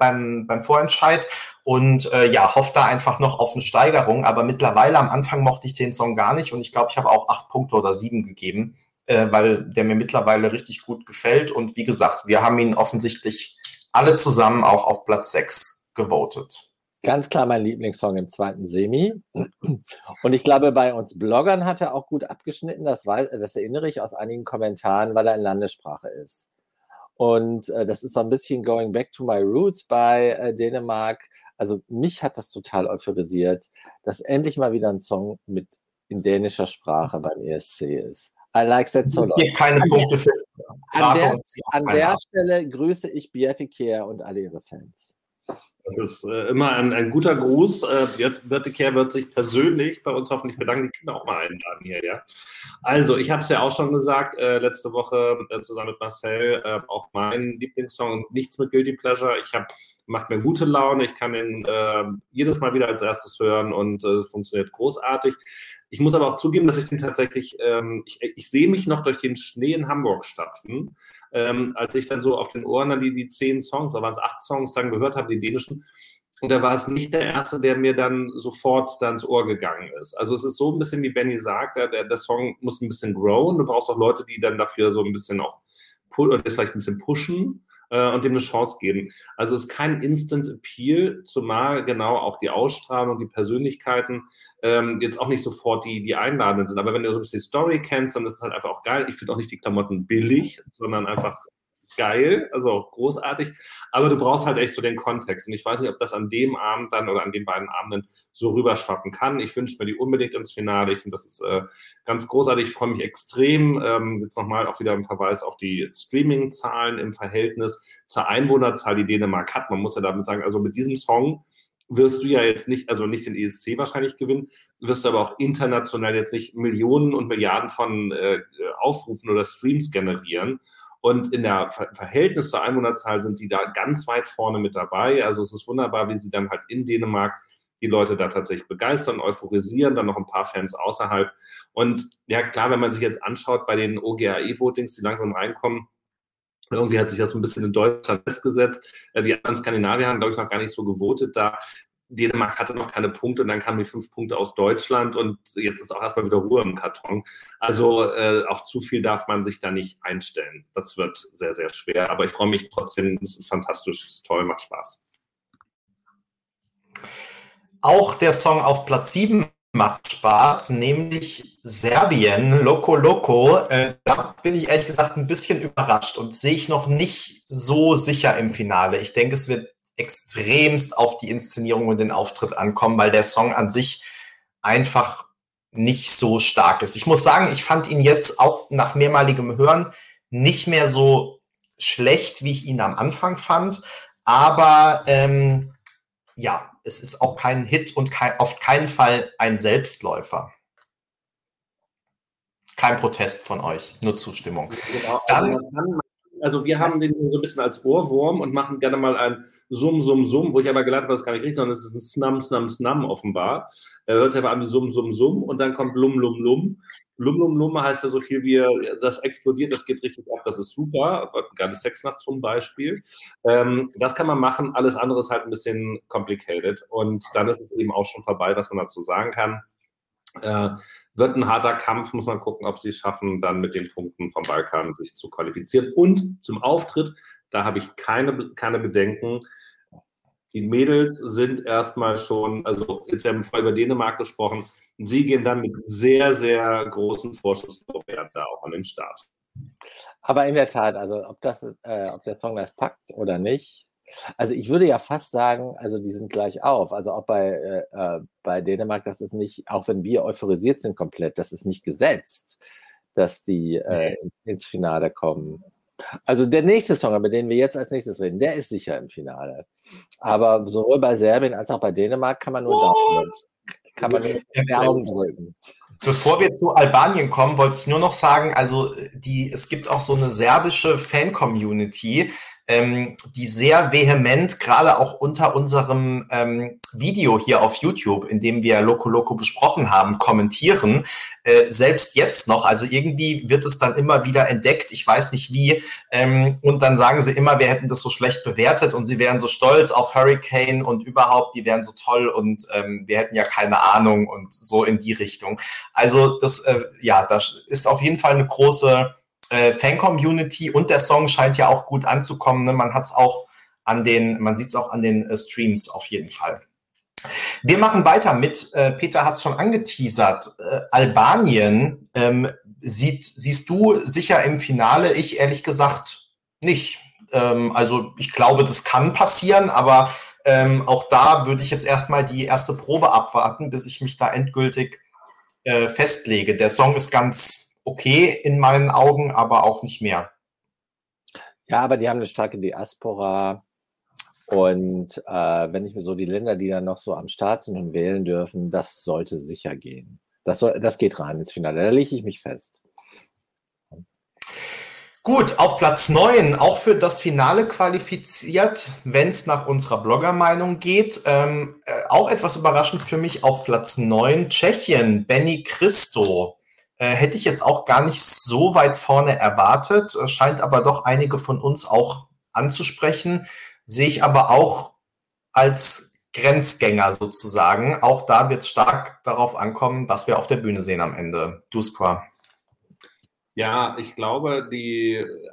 beim Vorentscheid und ja, hoffe da einfach noch auf eine Steigerung, aber mittlerweile am Anfang mochte ich den Song gar nicht und ich glaube, ich habe auch 8 Punkte oder 7 gegeben, weil der mir mittlerweile richtig gut gefällt und wie gesagt, wir haben ihn offensichtlich alle zusammen auch auf Platz 6 gewotet. Ganz klar mein Lieblingssong im zweiten Semi und ich glaube, bei uns Bloggern hat er auch gut abgeschnitten, das erinnere ich aus einigen Kommentaren, weil er in Landessprache ist. Und das ist so ein bisschen going back to my roots bei Dänemark. Also mich hat das total euphorisiert, dass endlich mal wieder ein Song mit in dänischer Sprache beim ESC ist. I like that so lot. Keine Punkte für an der Stelle grüße ich Birthe Kjær und alle ihre Fans. Das ist immer ein guter Gruß. Birthe Kjær wird sich persönlich bei uns hoffentlich bedanken. Die können auch mal einladen hier, ja. Also, ich habe es ja auch schon gesagt, letzte Woche zusammen mit Marcel, auch mein Lieblingssong, nichts mit Guilty Pleasure. Macht mir gute Laune. Ich kann ihn jedes Mal wieder als erstes hören und es funktioniert großartig. Ich muss aber auch zugeben, dass ich den tatsächlich, ich sehe mich noch durch den Schnee in Hamburg stapfen, als ich dann so auf den Ohren dann die 10 Songs, da waren es 8 Songs dann gehört habe, die dänischen. Und da war es nicht der erste, der mir dann sofort da ins Ohr gegangen ist. Also es ist so ein bisschen, wie Benny sagt, der Song muss ein bisschen growen. Du brauchst auch Leute, die dann dafür so ein bisschen auch oder vielleicht ein bisschen pushen und dem eine Chance geben. Also es ist kein Instant Appeal, zumal genau auch die Ausstrahlung, die Persönlichkeiten jetzt auch nicht sofort die einladenden sind. Aber wenn du so ein bisschen die Story kennst, dann ist es halt einfach auch geil. Ich finde auch nicht die Klamotten billig, sondern einfach geil, also auch großartig, aber du brauchst halt echt so den Kontext und ich weiß nicht, ob das an dem Abend dann oder an den beiden Abenden so rüberschwappen kann. Ich wünsche mir die unbedingt ins Finale, ich finde, das ist ganz großartig, ich freue mich extrem, jetzt nochmal auch wieder im Verweis auf die Streaming-Zahlen im Verhältnis zur Einwohnerzahl, die Dänemark hat, man muss ja damit sagen, also mit diesem Song wirst du ja jetzt nicht, also nicht den ESC wahrscheinlich gewinnen, wirst du aber auch international jetzt nicht Millionen und Milliarden von Aufrufen oder Streams generieren. Und in der Verhältnis zur Einwohnerzahl sind die da ganz weit vorne mit dabei. Also es ist wunderbar, wie sie dann halt in Dänemark die Leute da tatsächlich begeistern, euphorisieren, dann noch ein paar Fans außerhalb. Und ja klar, wenn man sich jetzt anschaut bei den OGAE-Votings, die langsam reinkommen, irgendwie hat sich das ein bisschen in Deutschland festgesetzt. Die anderen Skandinavier haben, glaube ich, noch gar nicht so gewotet da. Dänemark hatte noch keine Punkte und dann kamen die 5 Punkte aus Deutschland und jetzt ist auch erstmal wieder Ruhe im Karton. Also auf zu viel darf man sich da nicht einstellen. Das wird sehr, sehr schwer, aber ich freue mich trotzdem, es ist fantastisch, es ist toll, macht Spaß. Auch der Song auf Platz 7 macht Spaß, nämlich Serbien, Loco Loco. Da bin ich ehrlich gesagt ein bisschen überrascht und sehe ich noch nicht so sicher im Finale. Ich denke, es wird extremst auf die Inszenierung und den Auftritt ankommen, weil der Song an sich einfach nicht so stark ist. Ich muss sagen, ich fand ihn jetzt auch nach mehrmaligem Hören nicht mehr so schlecht, wie ich ihn am Anfang fand, aber ja, es ist auch kein Hit und auf keinen Fall ein Selbstläufer. Kein Protest von euch, nur Zustimmung. Genau. Also wir haben den so ein bisschen als Ohrwurm und machen gerne mal ein Summ, Summ, Summ, wo ich aber gelernt habe, das ist gar nicht richtig, sondern es ist ein Snam, Snam, Snam offenbar. Hört sich aber an wie Summ, Summ, Summ und dann kommt Lum, Lum, Lum. Lum, Lum, Lum heißt ja so viel wie, das explodiert, das geht richtig ab, das ist super. Gar nicht Sexnacht zum Beispiel. Das kann man machen, alles andere ist halt ein bisschen complicated und dann ist es eben auch schon vorbei, was man dazu sagen kann. Wird ein harter Kampf, muss man gucken, ob sie es schaffen, dann mit den Punkten vom Balkan sich zu qualifizieren. Und zum Auftritt, da habe ich keine Bedenken. Die Mädels sind erstmal schon, also jetzt haben wir vorher über Dänemark gesprochen, sie gehen dann mit sehr, sehr großen Vorschusslorbeeren da auch an den Start. Aber in der Tat, also ob der Song das packt oder nicht, also ich würde ja fast sagen, also die sind gleich auf. Also auch bei Dänemark, das ist nicht, auch wenn wir euphorisiert sind komplett, das ist nicht gesetzt, dass die ins Finale kommen. Also der nächste Song, über den wir jetzt als nächstes reden, der ist sicher im Finale. Aber sowohl bei Serbien als auch bei Dänemark kann man nur in die Augen drücken. Bevor wir zu Albanien kommen, wollte ich nur noch sagen, also es gibt auch so eine serbische Fan-Community, die sehr vehement, gerade auch unter unserem Video hier auf YouTube, in dem wir Loco Loco besprochen haben, kommentieren, selbst jetzt noch. Also irgendwie wird es dann immer wieder entdeckt, ich weiß nicht wie, und dann sagen sie immer, wir hätten das so schlecht bewertet und sie wären so stolz auf Hurricane und überhaupt, die wären so toll und wir hätten ja keine Ahnung und so in die Richtung. Also das, ja, das ist auf jeden Fall eine große Fan-Community und der Song scheint ja auch gut anzukommen. Ne? Man hat's auch man sieht es auch an den Streams auf jeden Fall. Wir machen weiter mit, Peter hat es schon angeteasert, Albanien siehst du sicher im Finale, ich ehrlich gesagt nicht. Also ich glaube, das kann passieren, aber auch da würde ich jetzt erstmal die erste Probe abwarten, bis ich mich da endgültig festlege. Der Song ist ganz okay in meinen Augen, aber auch nicht mehr. Ja, aber die haben eine starke Diaspora und wenn ich mir so die Länder, die dann noch so am Start sind und wählen dürfen, das sollte sicher gehen. Das geht rein ins Finale, da lege ich mich fest. Gut, auf Platz 9, auch für das Finale qualifiziert, wenn es nach unserer Bloggermeinung geht. Auch etwas überraschend für mich auf Platz 9, Tschechien, Benny Christo. Hätte ich jetzt auch gar nicht so weit vorne erwartet, scheint aber doch einige von uns auch anzusprechen, sehe ich aber auch als Grenzgänger sozusagen. Auch da wird es stark darauf ankommen, was wir auf der Bühne sehen am Ende. Duspra. Ja, ich glaube,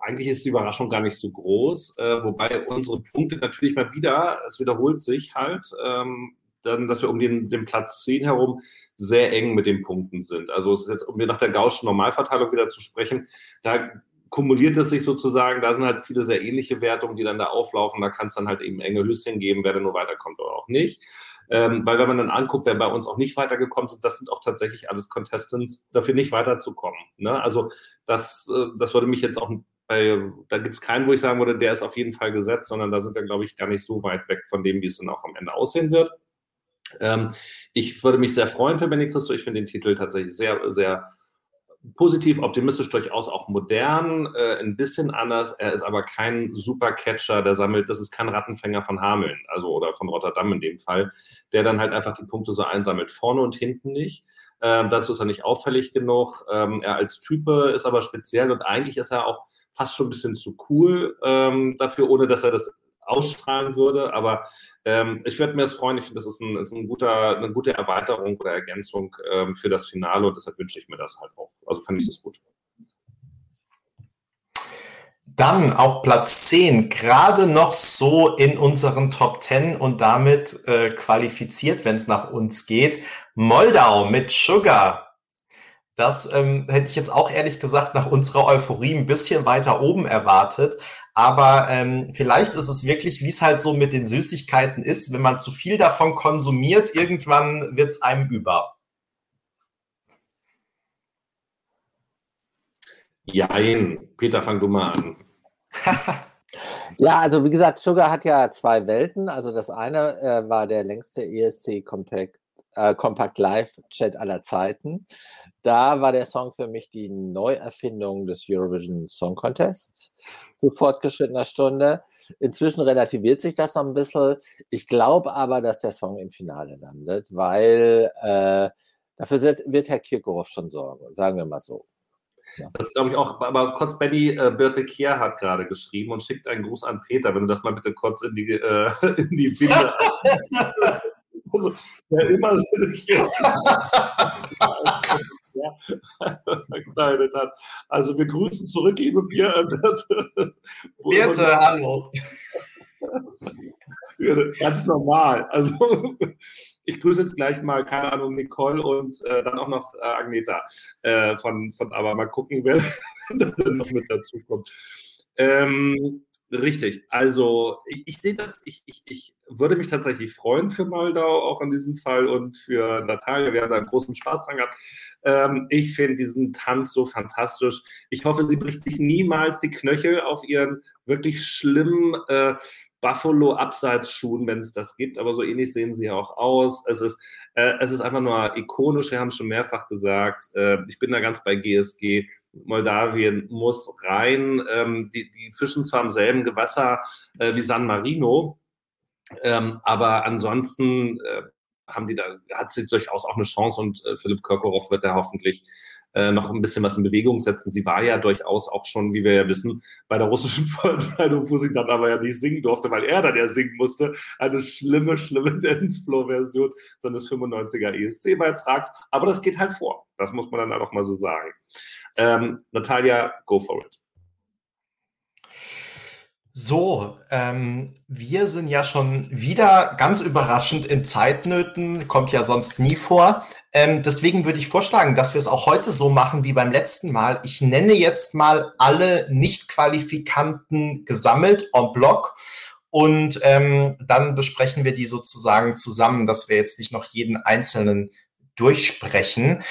eigentlich ist die Überraschung gar nicht so groß, wobei unsere Punkte natürlich mal wieder, es wiederholt sich halt, dann, dass wir um den Platz 10 herum sehr eng mit den Punkten sind. Also es ist jetzt, um nach der Gaußschen Normalverteilung wieder zu sprechen, da kumuliert es sich sozusagen, da sind halt viele sehr ähnliche Wertungen, die dann da auflaufen, da kann es dann halt eben enge Höschen geben, wer dann nur weiterkommt oder auch nicht. Weil wenn man dann anguckt, wer bei uns auch nicht weitergekommen ist, das sind auch tatsächlich alles Contestants, dafür nicht weiterzukommen. Ne? Also das würde mich jetzt auch, da gibt es keinen, wo ich sagen würde, der ist auf jeden Fall gesetzt, sondern da sind wir, glaube ich, gar nicht so weit weg von dem, wie es dann auch am Ende aussehen wird. Ich würde mich sehr freuen für Benny Christo, ich finde den Titel tatsächlich sehr, sehr positiv, optimistisch, durchaus auch modern, ein bisschen anders. Er ist aber kein Supercatcher, der sammelt, das ist kein Rattenfänger von Hameln, also oder von Rotterdam in dem Fall, der dann halt einfach die Punkte so einsammelt, vorne und hinten nicht. Dazu ist er nicht auffällig genug. Er als Type ist aber speziell und eigentlich ist er auch fast schon ein bisschen zu cool dafür, ohne dass er das ausstrahlen würde, aber ich würde mir das freuen. Ich finde, das ist eine gute Erweiterung oder Ergänzung für das Finale und deshalb wünsche ich mir das halt auch. Also fand ich das gut. Dann auf Platz 10, gerade noch so in unseren Top 10 und damit qualifiziert, wenn es nach uns geht, Moldau mit Sugar. Das hätte ich jetzt auch ehrlich gesagt nach unserer Euphorie ein bisschen weiter oben erwartet. Aber vielleicht ist es wirklich, wie es halt so mit den Süßigkeiten ist, wenn man zu viel davon konsumiert, irgendwann wird es einem über. Jein. Peter, fang du mal an. Ja, also wie gesagt, Sugar hat ja zwei Welten. Also das eine war der längste ESC-Kompakt Live-Chat aller Zeiten. Da war der Song für mich die Neuerfindung des Eurovision Song Contest zu fortgeschrittener Stunde. Inzwischen relativiert sich das noch ein bisschen. Ich glaube aber, dass der Song im Finale landet, weil dafür wird Herr Kirchhoff schon sorgen, sagen wir mal so. Ja. Das glaube ich auch, aber kurz, Benny, Birthe Kjær hat gerade geschrieben und schickt einen Gruß an Peter, wenn du das mal bitte kurz in die Bilder... Also, wer immer sich jetzt verkleidet hat. Also, wir grüßen zurück, liebe Birthe. Birthe, hallo. Ganz normal. Also, ich grüße jetzt gleich mal, keine Ahnung, Nicole und dann auch noch Agneta. Aber mal gucken, wer noch mit dazu kommt. Richtig, also ich sehe das, ich würde mich tatsächlich freuen für Moldau, auch in diesem Fall und für Natalia, wir haben da einen großen Spaß dran gehabt. Ich finde diesen Tanz so fantastisch. Ich hoffe, sie bricht sich niemals die Knöchel auf ihren wirklich schlimmen Buffalo-Abseitsschuhen, wenn es das gibt, aber so ähnlich sehen sie ja auch aus. Es ist einfach nur ikonisch, wir haben es schon mehrfach gesagt. Ich bin da ganz bei GSG. Moldawien muss rein. Die fischen zwar im selben Gewässer wie San Marino, aber ansonsten hat sie durchaus auch eine Chance und Philipp Kirkorov wird da hoffentlich noch ein bisschen was in Bewegung setzen. Sie war ja durchaus auch schon, wie wir ja wissen, bei der russischen Verteilung, wo sie dann aber ja nicht singen durfte, weil er dann ja singen musste. Eine schlimme, schlimme Dancefloor-Version seines 95er ESC-Beitrags. Aber das geht halt vor. Das muss man dann auch mal so sagen. Natalia, go for it. So, wir sind ja schon wieder ganz überraschend in Zeitnöten, kommt ja sonst nie vor. Deswegen würde ich vorschlagen, dass wir es auch heute so machen wie beim letzten Mal. Ich nenne jetzt mal alle Nicht-Qualifikanten gesammelt en bloc und dann besprechen wir die sozusagen zusammen, dass wir jetzt nicht noch jeden einzelnen durchsprechen.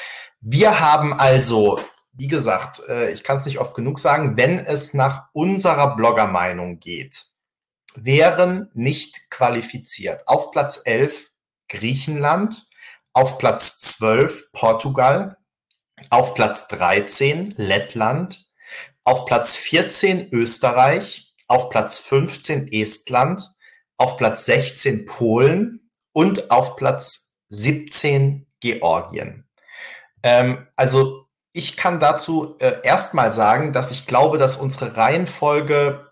Wir haben also... Wie gesagt, ich kann es nicht oft genug sagen, wenn es nach unserer Bloggermeinung geht, wären nicht qualifiziert. Auf Platz 11 Griechenland, auf Platz 12 Portugal, auf Platz 13 Lettland, auf Platz 14 Österreich, auf Platz 15 Estland, auf Platz 16 Polen und auf Platz 17 Georgien. Also ich kann dazu erstmal sagen, dass ich glaube, dass unsere Reihenfolge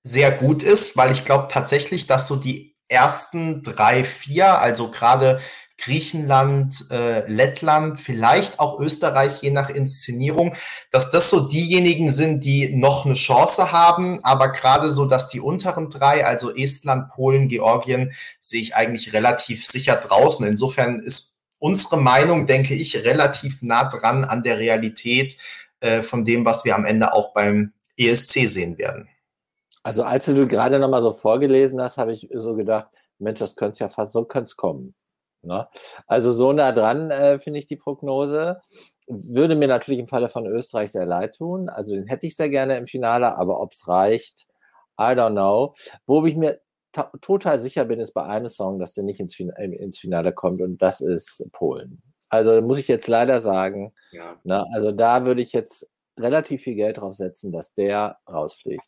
sehr gut ist, weil ich glaube tatsächlich, dass so die ersten 3, 4, also gerade Griechenland, Lettland, vielleicht auch Österreich, je nach Inszenierung, dass das so diejenigen sind, die noch eine Chance haben, aber gerade so, dass die unteren 3, also Estland, Polen, Georgien, sehe ich eigentlich relativ sicher draußen. Insofern ist unsere Meinung, denke ich, relativ nah dran an der Realität von dem, was wir am Ende auch beim ESC sehen werden. Also als du gerade nochmal so vorgelesen hast, habe ich so gedacht, Mensch, das könnte es ja fast, so könnte es kommen. Ne? Also so nah dran finde ich die Prognose. Würde mir natürlich im Falle von Österreich sehr leid tun. Also den hätte ich sehr gerne im Finale, aber ob es reicht, I don't know. Wo ich mir total sicher bin, ist bei einem Song, dass der nicht ins Finale kommt, und das ist Polen. Also muss ich jetzt leider sagen, ja. Ne? Also da würde ich jetzt relativ viel Geld drauf setzen, dass der rausfliegt.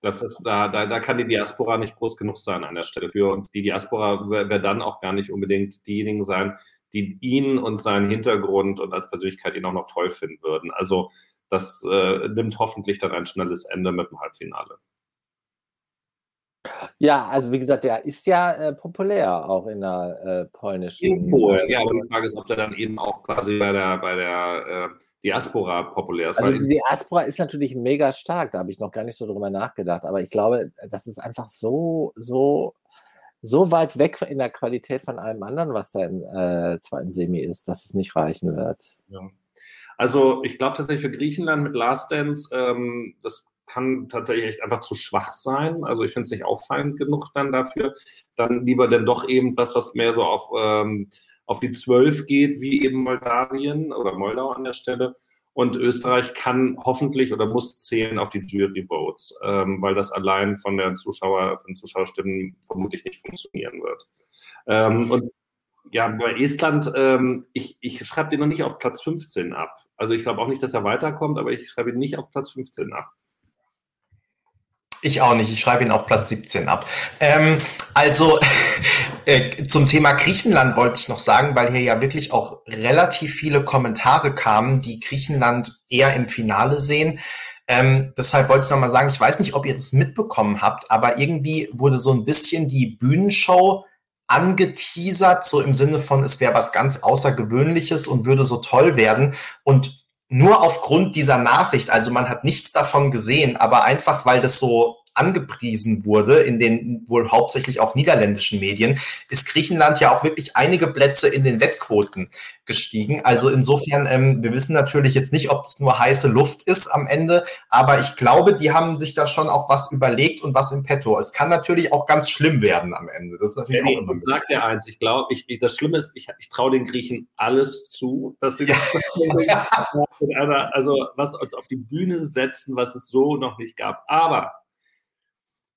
Das ist, da kann die Diaspora nicht groß genug sein an der Stelle für. Und die Diaspora wird dann auch gar nicht unbedingt diejenigen sein, die ihn und seinen Hintergrund und als Persönlichkeit ihn auch noch toll finden würden. Also das nimmt hoffentlich dann ein schnelles Ende mit dem Halbfinale. Ja, also wie gesagt, der ist ja populär auch in der polnischen... In Polen, ja, aber die Frage ist, ob der dann eben auch quasi bei der Diaspora populär ist. Also die Diaspora ist natürlich mega stark, da habe ich noch gar nicht so drüber nachgedacht, aber ich glaube, das ist einfach so weit weg in der Qualität von allem anderen, was da im zweiten Semi ist, dass es nicht reichen wird. Ja. Also ich glaube tatsächlich für Griechenland mit Last Dance, das kann tatsächlich einfach zu schwach sein. Also ich finde es nicht auffallend genug dann dafür. Dann lieber dann doch eben das, was mehr so auf die 12 geht, wie eben Moldawien oder Moldau an der Stelle. Und Österreich kann hoffentlich oder muss zählen auf die Jury Votes, weil das allein von Zuschauerstimmen vermutlich nicht funktionieren wird. Und ja, bei Estland, ich schreibe den noch nicht auf Platz 15 ab. Also ich glaube auch nicht, dass er weiterkommt, aber ich schreibe ihn nicht auf Platz 15 ab. Ich auch nicht, ich schreibe ihn auf Platz 17 ab. Zum Thema Griechenland wollte ich noch sagen, weil hier ja wirklich auch relativ viele Kommentare kamen, die Griechenland eher im Finale sehen. Deshalb wollte ich nochmal sagen, ich weiß nicht, ob ihr das mitbekommen habt, aber irgendwie wurde so ein bisschen die Bühnenshow angeteasert, so im Sinne von, es wäre was ganz Außergewöhnliches und würde so toll werden, und nur aufgrund dieser Nachricht, also man hat nichts davon gesehen, aber einfach, weil das so angepriesen wurde in den wohl hauptsächlich auch niederländischen Medien, ist Griechenland ja auch wirklich einige Plätze in den Wettquoten gestiegen. Also insofern, wir wissen natürlich jetzt nicht, ob es nur heiße Luft ist am Ende, aber ich glaube, die haben sich da schon auch was überlegt und was im Petto. Es kann natürlich auch ganz schlimm werden am Ende. Das ist natürlich auch immer sagt ja eins, ich glaube, das Schlimme ist, ich traue den Griechen alles zu, dass sie also was uns auf die Bühne setzen, was es so noch nicht gab. Aber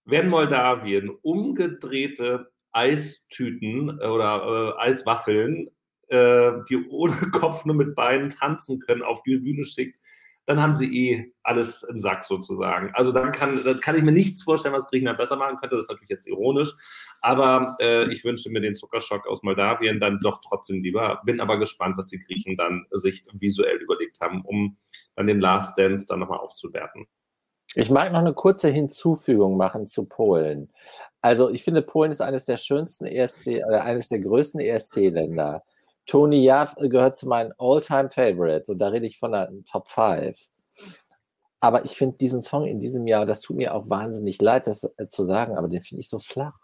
wenn Moldawien umgedrehte Eistüten oder Eiswaffeln, die ohne Kopf nur mit Beinen tanzen können, auf die Bühne schickt, dann haben sie alles im Sack sozusagen. Also dann kann ich mir nichts vorstellen, was Griechenland besser machen könnte. Das ist natürlich jetzt ironisch, aber ich wünsche mir den Zuckerschock aus Moldawien dann doch trotzdem lieber. Bin aber gespannt, was die Griechen dann sich visuell überlegt haben, um dann den Last Dance dann nochmal aufzuwerten. Ich mag noch eine kurze Hinzufügung machen zu Polen. Also ich finde, Polen ist eines der schönsten ESC, oder eines der größten ESC-Länder. Tony Jav gehört zu meinen All-Time-Favorites, und da rede ich von einer Top 5. Aber ich finde diesen Song in diesem Jahr, das tut mir auch wahnsinnig leid, das zu sagen, aber den finde ich so flach.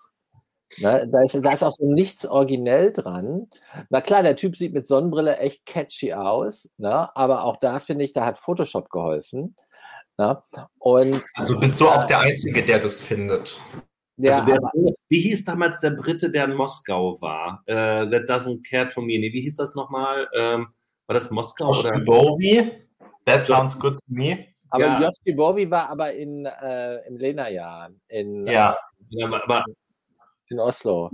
Ne? Da ist auch so nichts originell dran. Na klar, der Typ sieht mit Sonnenbrille echt catchy aus, ne? Aber auch da finde ich, da hat Photoshop geholfen. Na? Und, also bist du auch der Einzige, der das findet. Ja, also wie hieß damals der Brite, der in Moskau war? That doesn't care to me. Nee, wie hieß das nochmal? War das Moskau? Joshua Bowie? That sounds good to me. Aber ja. Joshua Bowie war aber im Lena-Jahr. In Oslo.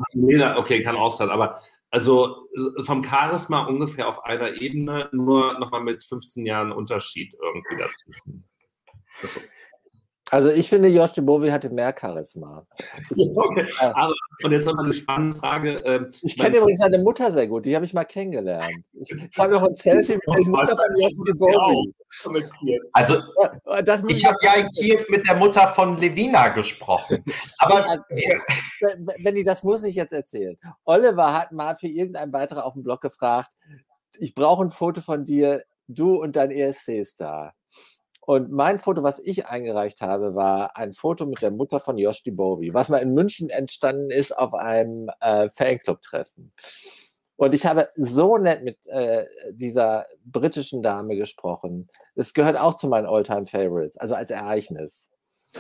Okay, kann auch sein. Aber also vom Charisma ungefähr auf einer Ebene, nur nochmal mit 15 Jahren Unterschied irgendwie dazwischen. Also ich finde, Josh Bowie hatte mehr Charisma. Okay. Aber, und jetzt nochmal eine spannende Frage. Ich kenne übrigens seine Mutter sehr gut, die habe ich mal kennengelernt. Ich habe auch ein Selfie mit der Mutter von Josh Bowie. Also ich habe ja in Kiew mit der Mutter von Levina gesprochen. Aber also, Benni, das muss ich jetzt erzählen. Oliver hat mal für irgendeinen Beitrag auf dem Blog gefragt, ich brauche ein Foto von dir, du und dein ESC-Star. Und mein Foto, was ich eingereicht habe, war ein Foto mit der Mutter von Josh Bowie, was mal in München entstanden ist auf einem Fanclub-Treffen. Und ich habe so nett mit dieser britischen Dame gesprochen. Es gehört auch zu meinen All-Time-Favorites, also als Ereignis.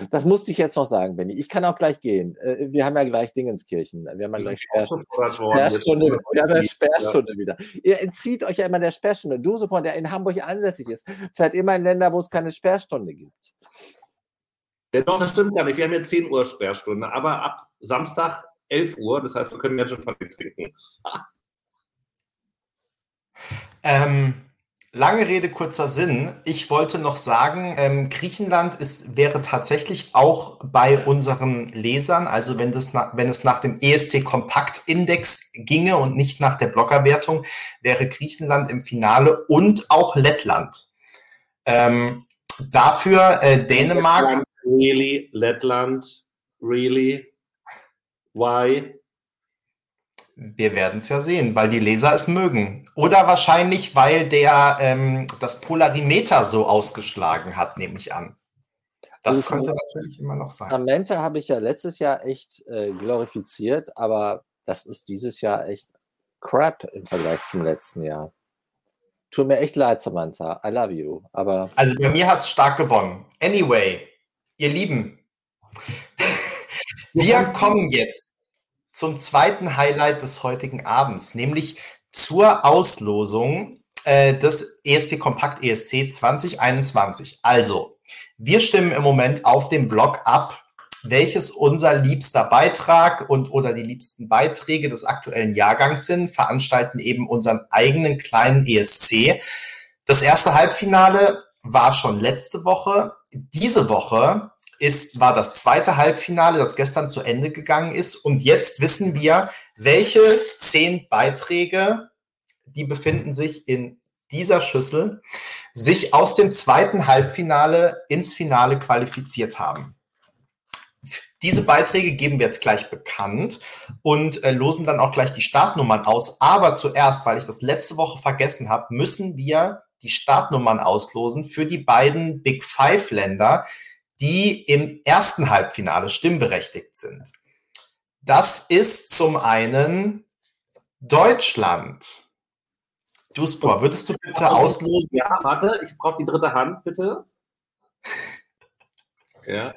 Das musste ich jetzt noch sagen, Benni. Ich kann auch gleich gehen. Wir haben ja gleich Dingenskirchen. Wir haben ja gleich Sperrstunde. Wir haben ja Sperrstunde wieder. Ihr entzieht euch ja immer der Sperrstunde. Dusupon, der in Hamburg ansässig ist, fährt immer in Länder, wo es keine Sperrstunde gibt. Ja, doch, das stimmt gar nicht. Wir haben ja 10 Uhr Sperrstunde, aber ab Samstag 11 Uhr. Das heißt, wir können jetzt schon Kaffee trinken. Lange Rede, kurzer Sinn. Ich wollte noch sagen, Griechenland wäre tatsächlich auch bei unseren Lesern, also wenn es nach dem ESC-Kompakt-Index ginge und nicht nach der Bloggerwertung, wäre Griechenland im Finale und auch Lettland. Dafür Dänemark. Really? Lettland? Really? Why? Wir werden es ja sehen, weil die Leser es mögen. Oder wahrscheinlich, weil der das Polarimeter so ausgeschlagen hat, nehme ich an. Das könnte natürlich immer noch sein. Parlamente habe ich ja letztes Jahr echt glorifiziert, aber das ist dieses Jahr echt crap im Vergleich zum letzten Jahr. Tut mir echt leid, Samantha. I love you. Aber also bei mir hat es stark gewonnen. Anyway, ihr Lieben, wir kommen jetzt zum zweiten Highlight des heutigen Abends, nämlich zur Auslosung des ESC-Kompakt ESC 2021. Also, wir stimmen im Moment auf dem Blog ab, welches unser liebster Beitrag und oder die liebsten Beiträge des aktuellen Jahrgangs sind, veranstalten eben unseren eigenen kleinen ESC. Das erste Halbfinale war schon letzte Woche. Diese Woche war das zweite Halbfinale, das gestern zu Ende gegangen ist. Und jetzt wissen wir, welche 10 Beiträge, die befinden sich in dieser Schüssel, sich aus dem zweiten Halbfinale ins Finale qualifiziert haben. Diese Beiträge geben wir jetzt gleich bekannt und losen dann auch gleich die Startnummern aus. Aber zuerst, weil ich das letzte Woche vergessen habe, müssen wir die Startnummern auslosen für die beiden Big Five-Länder, die im ersten Halbfinale stimmberechtigt sind. Das ist zum einen Deutschland. Duspor, würdest du bitte auslosen? Ja, warte, ich brauche die dritte Hand, bitte. Ja.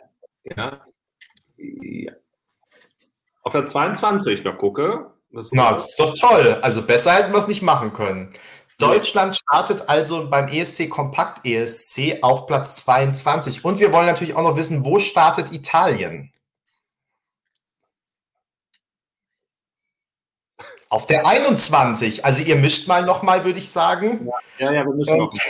Auf der 22 noch gucke. Das ist doch toll. Also besser hätten wir es nicht machen können. Deutschland startet also beim ESC-Kompakt-ESC auf Platz 22. Und wir wollen natürlich auch noch wissen, wo startet Italien? Auf der 21. Also ihr mischt mal nochmal, würde ich sagen. Ja, wir mischen nochmal.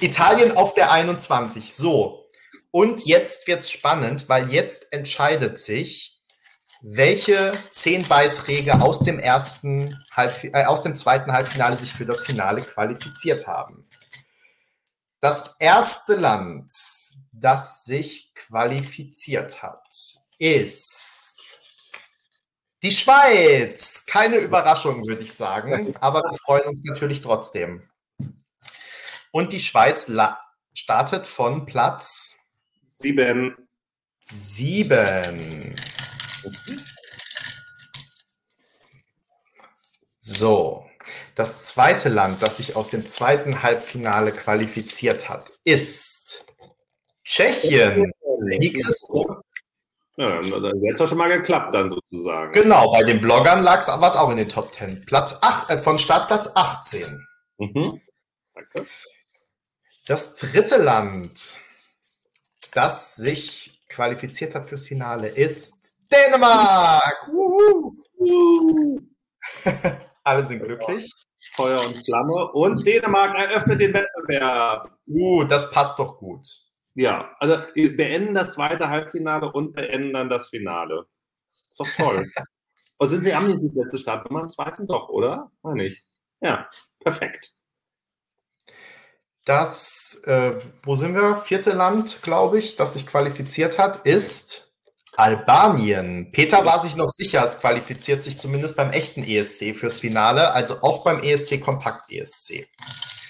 Italien auf der 21. So, und jetzt wird's spannend, weil jetzt entscheidet sich, welche 10 Beiträge aus dem zweiten Halbfinale sich für das Finale qualifiziert haben. Das erste Land, das sich qualifiziert hat, ist die Schweiz. Keine Überraschung, würde ich sagen, aber wir freuen uns natürlich trotzdem. Und die Schweiz startet von Platz 7. 7. So, das zweite Land, das sich aus dem zweiten Halbfinale qualifiziert hat, ist Tschechien. Ja, das hat ja schon mal geklappt dann sozusagen. Genau, bei den Bloggern war es auch in den Top 10. Von Startplatz 18. Mhm. Danke. Das dritte Land, das sich qualifiziert hat fürs Finale, ist Dänemark! Alle sind glücklich. Feuer und Flamme. Und Dänemark eröffnet den Wettbewerb. Das passt doch gut. Ja, also beenden das zweite Halbfinale und beenden dann das Finale. Ist doch toll. Oh, haben nicht die letzte Startnummer im zweiten doch, oder? Nein, nicht. Ja, perfekt. Das, wo sind wir? Vierte Land, glaube ich, das sich qualifiziert hat, ist Albanien. Peter war sich noch sicher, es qualifiziert sich zumindest beim echten ESC fürs Finale, also auch beim ESC-Kompakt-ESC.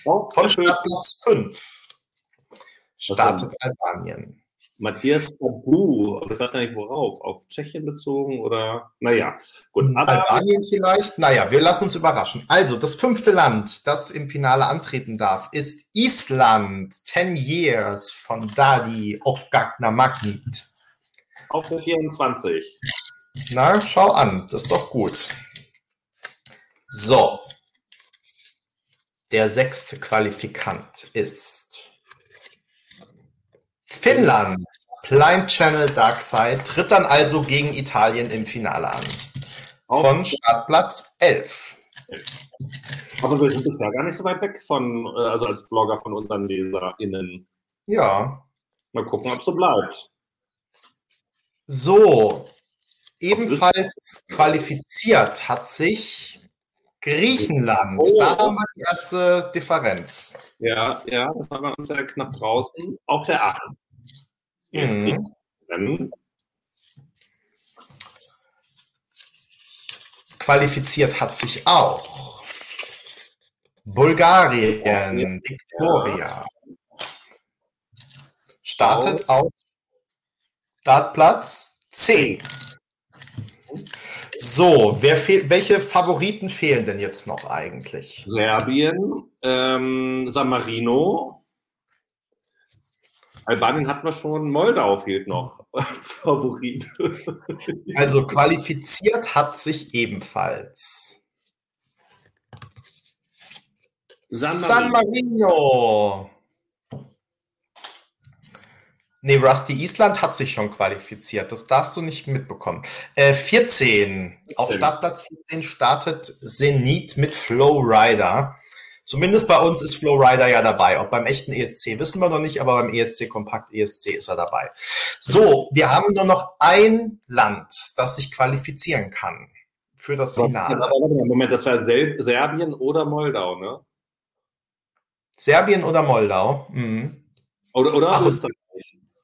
Oh, von Startplatz 5 startet Albanien. Matthias Dahlgren, aber ich weiß gar nicht worauf, auf Tschechien bezogen oder, naja, gut. Albanien vielleicht? Naja, wir lassen uns überraschen. Also, das fünfte Land, das im Finale antreten darf, ist Island, 10 Years von Daði, Oddschecker Magnit. Auf der 24. Na, schau an, das ist doch gut. So. Der sechste Qualifikant ist Finnland, Blind Channel Darkside, tritt dann also gegen Italien im Finale an. Von Startplatz 11. Aber wir sind bisher gar nicht so weit weg von, also als Blogger von unseren LeserInnen. Ja. Mal gucken, ob es so bleibt. So, ebenfalls qualifiziert hat sich Griechenland. Oh. Da haben wir die erste Differenz. Ja, ja, das haben wir uns ja knapp draußen. Auf der 8. Qualifiziert hat sich auch Bulgarien, Victoria. Startet auf Startplatz 10. So, welche Favoriten fehlen denn jetzt noch eigentlich? Serbien, San Marino, Albanien hatten wir schon, Moldau fehlt noch als Favorit. Also qualifiziert hat sich ebenfalls San Marino. Nee, Rusty, Island hat sich schon qualifiziert. Das darfst du nicht mitbekommen. 14. Auf Startplatz 14 startet Senhit mit Flowrider. Zumindest bei uns ist Flowrider ja dabei. Ob beim echten ESC wissen wir noch nicht, aber beim ESC-Kompakt ESC ist er dabei. So, wir haben nur noch ein Land, das sich qualifizieren kann für das Finale. Moment, das war Serbien oder Moldau, ne? Serbien oder Moldau. Mhm. Oder ach, Österreich.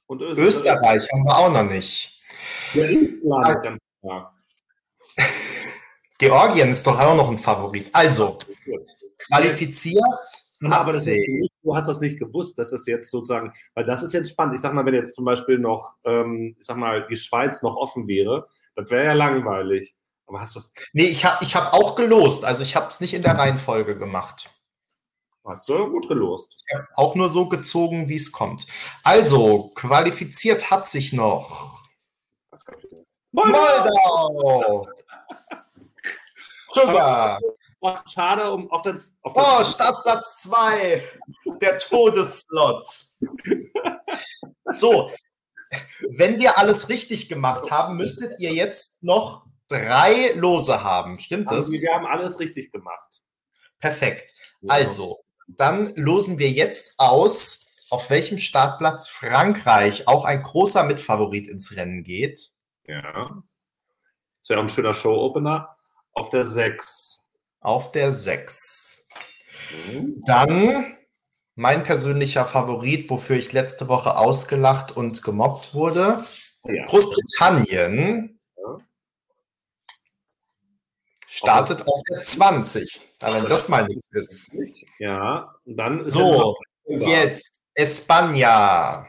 Und Österreich haben wir auch noch nicht. Ja, Island, ganz klar. Georgien ist doch auch noch ein Favorit. Also, qualifiziert. Aber das ist nicht, du hast das nicht gewusst, dass das jetzt sozusagen, weil das ist jetzt spannend. Ich sag mal, wenn jetzt zum Beispiel noch, ich sag mal, die Schweiz noch offen wäre, das wäre ja langweilig. Aber hast du es? Nee, ich hab auch gelost. Also, ich habe es nicht in der Reihenfolge gemacht. Hast du gut gelost. Ich habe auch nur so gezogen, wie es kommt. Also, qualifiziert hat sich noch Moldau! Super! Oh, schade, auf das Startplatz 2! Der Todesslot! So, wenn wir alles richtig gemacht haben, müsstet ihr jetzt noch 3 Lose haben. Stimmt das? Wir haben alles richtig gemacht. Perfekt. Also, dann losen wir jetzt aus, auf welchem Startplatz Frankreich, auch ein großer Mitfavorit, ins Rennen geht. Ja. Das wäre auch ein schöner Show-Opener. Auf der 6. Auf der 6. Dann mein persönlicher Favorit, wofür ich letzte Woche ausgelacht und gemobbt wurde. Ja. Großbritannien startet auf der 20. Aber wenn das mal nichts ist. Ja, dann ist so, jetzt España.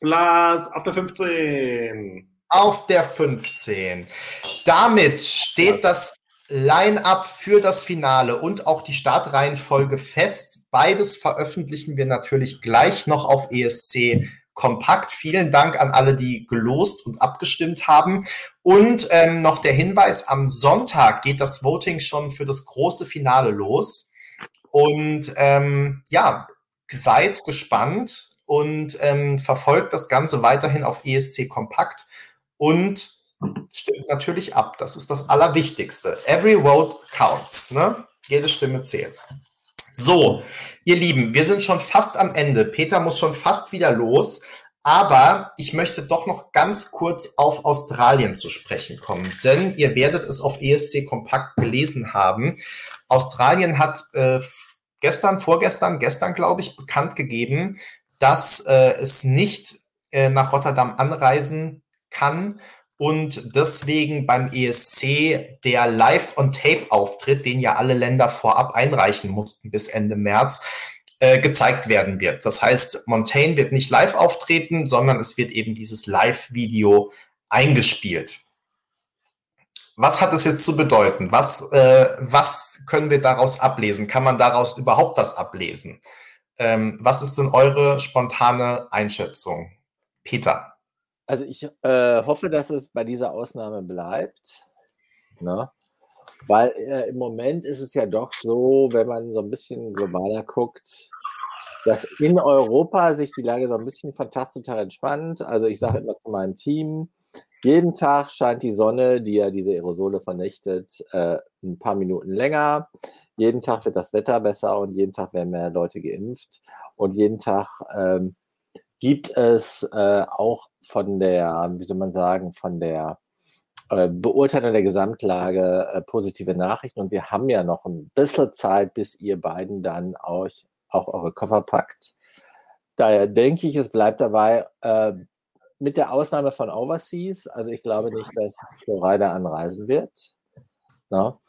Blas auf der 15. Auf der 15. Damit steht das Line-up für das Finale und auch die Startreihenfolge fest. Beides veröffentlichen wir natürlich gleich noch auf ESC Kompakt. Vielen Dank an alle, die gelost und abgestimmt haben. Und noch der Hinweis, am Sonntag geht das Voting schon für das große Finale los. Und ja, seid gespannt und verfolgt das Ganze weiterhin auf ESC Kompakt und stimmt natürlich ab. Das ist das Allerwichtigste. Every vote counts, ne? Jede Stimme zählt. So, ihr Lieben, wir sind schon fast am Ende. Peter muss schon fast wieder los. Aber ich möchte doch noch ganz kurz auf Australien zu sprechen kommen. Denn ihr werdet es auf ESC-Kompakt gelesen haben. Australien hat gestern, glaube ich, bekannt gegeben, dass es nicht nach Rotterdam anreisen kann und deswegen beim ESC der Live-on-Tape-Auftritt, den ja alle Länder vorab einreichen mussten bis Ende März, gezeigt werden wird. Das heißt, Montaigne wird nicht live auftreten, sondern es wird eben dieses Live-Video eingespielt. Was hat es jetzt zu bedeuten? Was können wir daraus ablesen? Kann man daraus überhaupt was ablesen? Was ist denn eure spontane Einschätzung? Peter? Also ich hoffe, dass es bei dieser Ausnahme bleibt. Na? Weil im Moment ist es ja doch so, wenn man so ein bisschen globaler guckt, dass in Europa sich die Lage so ein bisschen von Tag zu Tag entspannt. Also ich sage immer zu meinem Team, jeden Tag scheint die Sonne, die ja diese Aerosole vernichtet, ein paar Minuten länger. Jeden Tag wird das Wetter besser und jeden Tag werden mehr Leute geimpft. Und jeden Tag gibt es auch von der, wie soll man sagen, von der Beurteilung der Gesamtlage positive Nachrichten. Und wir haben ja noch ein bisschen Zeit, bis ihr beiden dann euch auch eure Koffer packt. Daher denke ich, es bleibt dabei, mit der Ausnahme von Overseas. Also ich glaube nicht, dass Flowrider anreisen wird. No?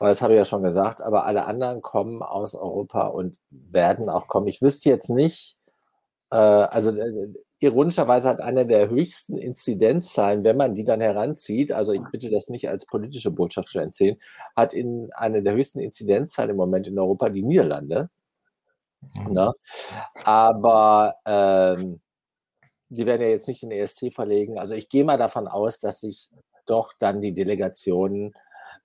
Aber das habe ich ja schon gesagt. Aber alle anderen kommen aus Europa und werden auch kommen. Ich wüsste jetzt nicht, also ironischerweise hat eine der höchsten Inzidenzzahlen, wenn man die dann heranzieht, also ich bitte das nicht als politische Botschaft zu erzählen, hat in eine der höchsten Inzidenzzahlen im Moment in Europa die Niederlande. Na? Aber die werden ja jetzt nicht in den ESC verlegen. Also ich gehe mal davon aus, dass sich doch dann die Delegationen,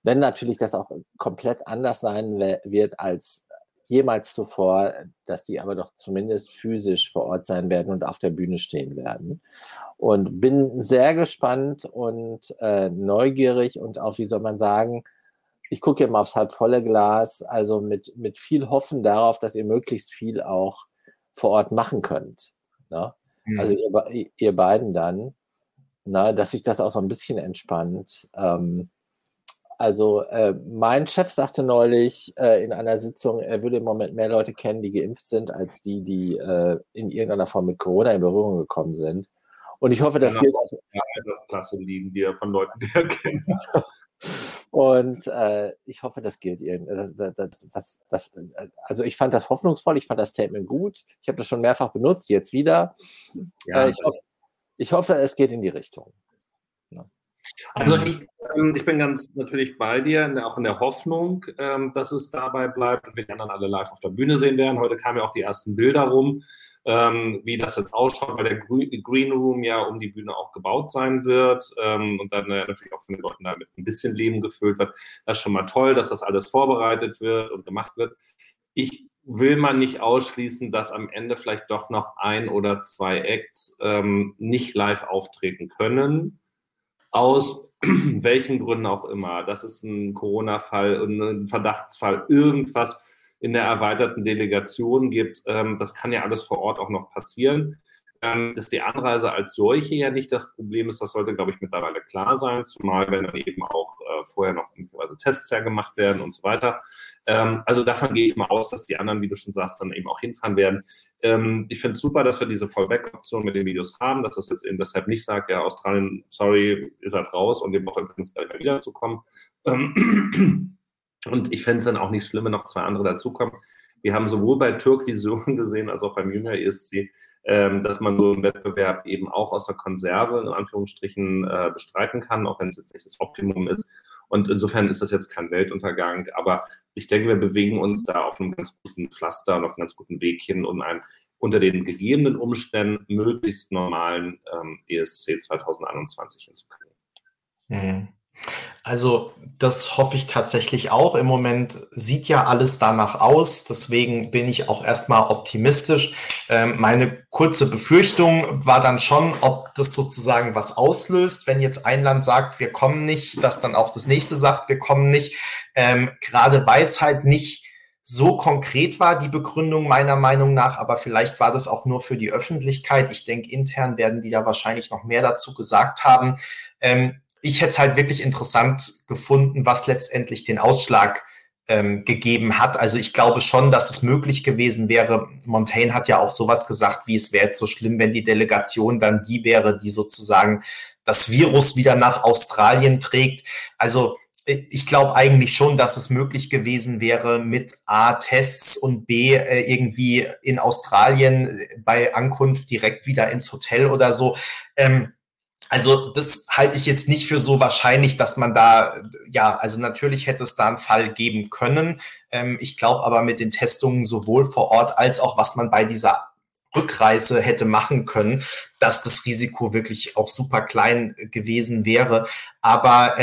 wenn natürlich das auch komplett anders sein wird als jemals zuvor, dass die aber doch zumindest physisch vor Ort sein werden und auf der Bühne stehen werden. Und bin sehr gespannt und neugierig und auch, wie soll man sagen, ich gucke immer aufs halbvolle Glas, also mit viel Hoffen darauf, dass ihr möglichst viel auch vor Ort machen könnt. Ne? Also ihr beiden dann, na, dass sich das auch so ein bisschen entspannt. Also mein Chef sagte neulich in einer Sitzung, er würde im Moment mehr Leute kennen, die geimpft sind, als die in irgendeiner Form mit Corona in Berührung gekommen sind. Und ich hoffe, das gilt auch. Ja, das Klasse liegen wir von Leuten, die er kennt. Und ich hoffe, das gilt irgendwie. Also ich fand das hoffnungsvoll, ich fand das Statement gut. Ich habe das schon mehrfach benutzt, jetzt wieder. Ja, ich hoffe, es geht in die Richtung. Ja. Also ich bin ganz natürlich bei dir, auch in der Hoffnung, dass es dabei bleibt und wir die anderen alle live auf der Bühne sehen werden. Heute kamen ja auch die ersten Bilder rum, wie das jetzt ausschaut, weil der Green Room ja um die Bühne auch gebaut sein wird und dann natürlich auch von den Leuten damit ein bisschen Leben gefüllt wird. Das ist schon mal toll, dass das alles vorbereitet wird und gemacht wird. Ich will man nicht ausschließen, dass am Ende vielleicht doch noch ein oder zwei Acts nicht live auftreten können, aus welchen Gründen auch immer. Das ist ein Corona-Fall und ein Verdachtsfall, irgendwas in der erweiterten Delegation gibt. Das kann ja alles vor Ort auch noch passieren. Dass die Anreise als solche ja nicht das Problem ist, das sollte, glaube ich, mittlerweile klar sein, zumal wenn dann eben auch vorher noch Tests ja gemacht werden und so weiter. Also davon gehe ich mal aus, dass die anderen, wie du schon sagst, dann eben auch hinfahren werden. Ich finde es super, dass wir diese Fallback-Option mit den Videos haben, dass das jetzt eben deshalb nicht sagt, ja, Australien, sorry, ihr seid raus und ihr braucht übrigens gleich wiederzukommen. Und ich fände es dann auch nicht schlimm, wenn noch zwei andere dazukommen. Wir haben sowohl bei Türkvision gesehen, als auch beim Junior ESC, dass man so einen Wettbewerb eben auch aus der Konserve, in Anführungsstrichen, bestreiten kann, auch wenn es jetzt nicht das Optimum ist. Und insofern ist das jetzt kein Weltuntergang. Aber ich denke, wir bewegen uns da auf einem ganz guten Pflaster und auf einem ganz guten Weg hin, um einen unter den gegebenen Umständen möglichst normalen ESC 2021 hinzukriegen. Mhm. Also das hoffe ich tatsächlich auch. Im Moment sieht ja alles danach aus, deswegen bin ich auch erstmal optimistisch. Meine kurze Befürchtung war dann schon, ob das sozusagen was auslöst, wenn jetzt ein Land sagt, wir kommen nicht, dass dann auch das nächste sagt, wir kommen nicht. Gerade weil es halt nicht so konkret war, die Begründung meiner Meinung nach, aber vielleicht war das auch nur für die Öffentlichkeit. Ich denke, intern werden die da wahrscheinlich noch mehr dazu gesagt haben. Ich hätte es halt wirklich interessant gefunden, was letztendlich den Ausschlag gegeben hat. Also ich glaube schon, dass es möglich gewesen wäre. Montaigne hat ja auch sowas gesagt, wie es wäre jetzt so schlimm, wenn die Delegation dann die wäre, die sozusagen das Virus wieder nach Australien trägt. Also ich glaube eigentlich schon, dass es möglich gewesen wäre, mit A, Tests und B, irgendwie in Australien bei Ankunft direkt wieder ins Hotel oder so. Also das halte ich jetzt nicht für so wahrscheinlich, dass man da, ja, also natürlich hätte es da einen Fall geben können. Ich glaube aber mit den Testungen sowohl vor Ort als auch, was man bei dieser Rückreise hätte machen können, dass das Risiko wirklich auch super klein gewesen wäre. Aber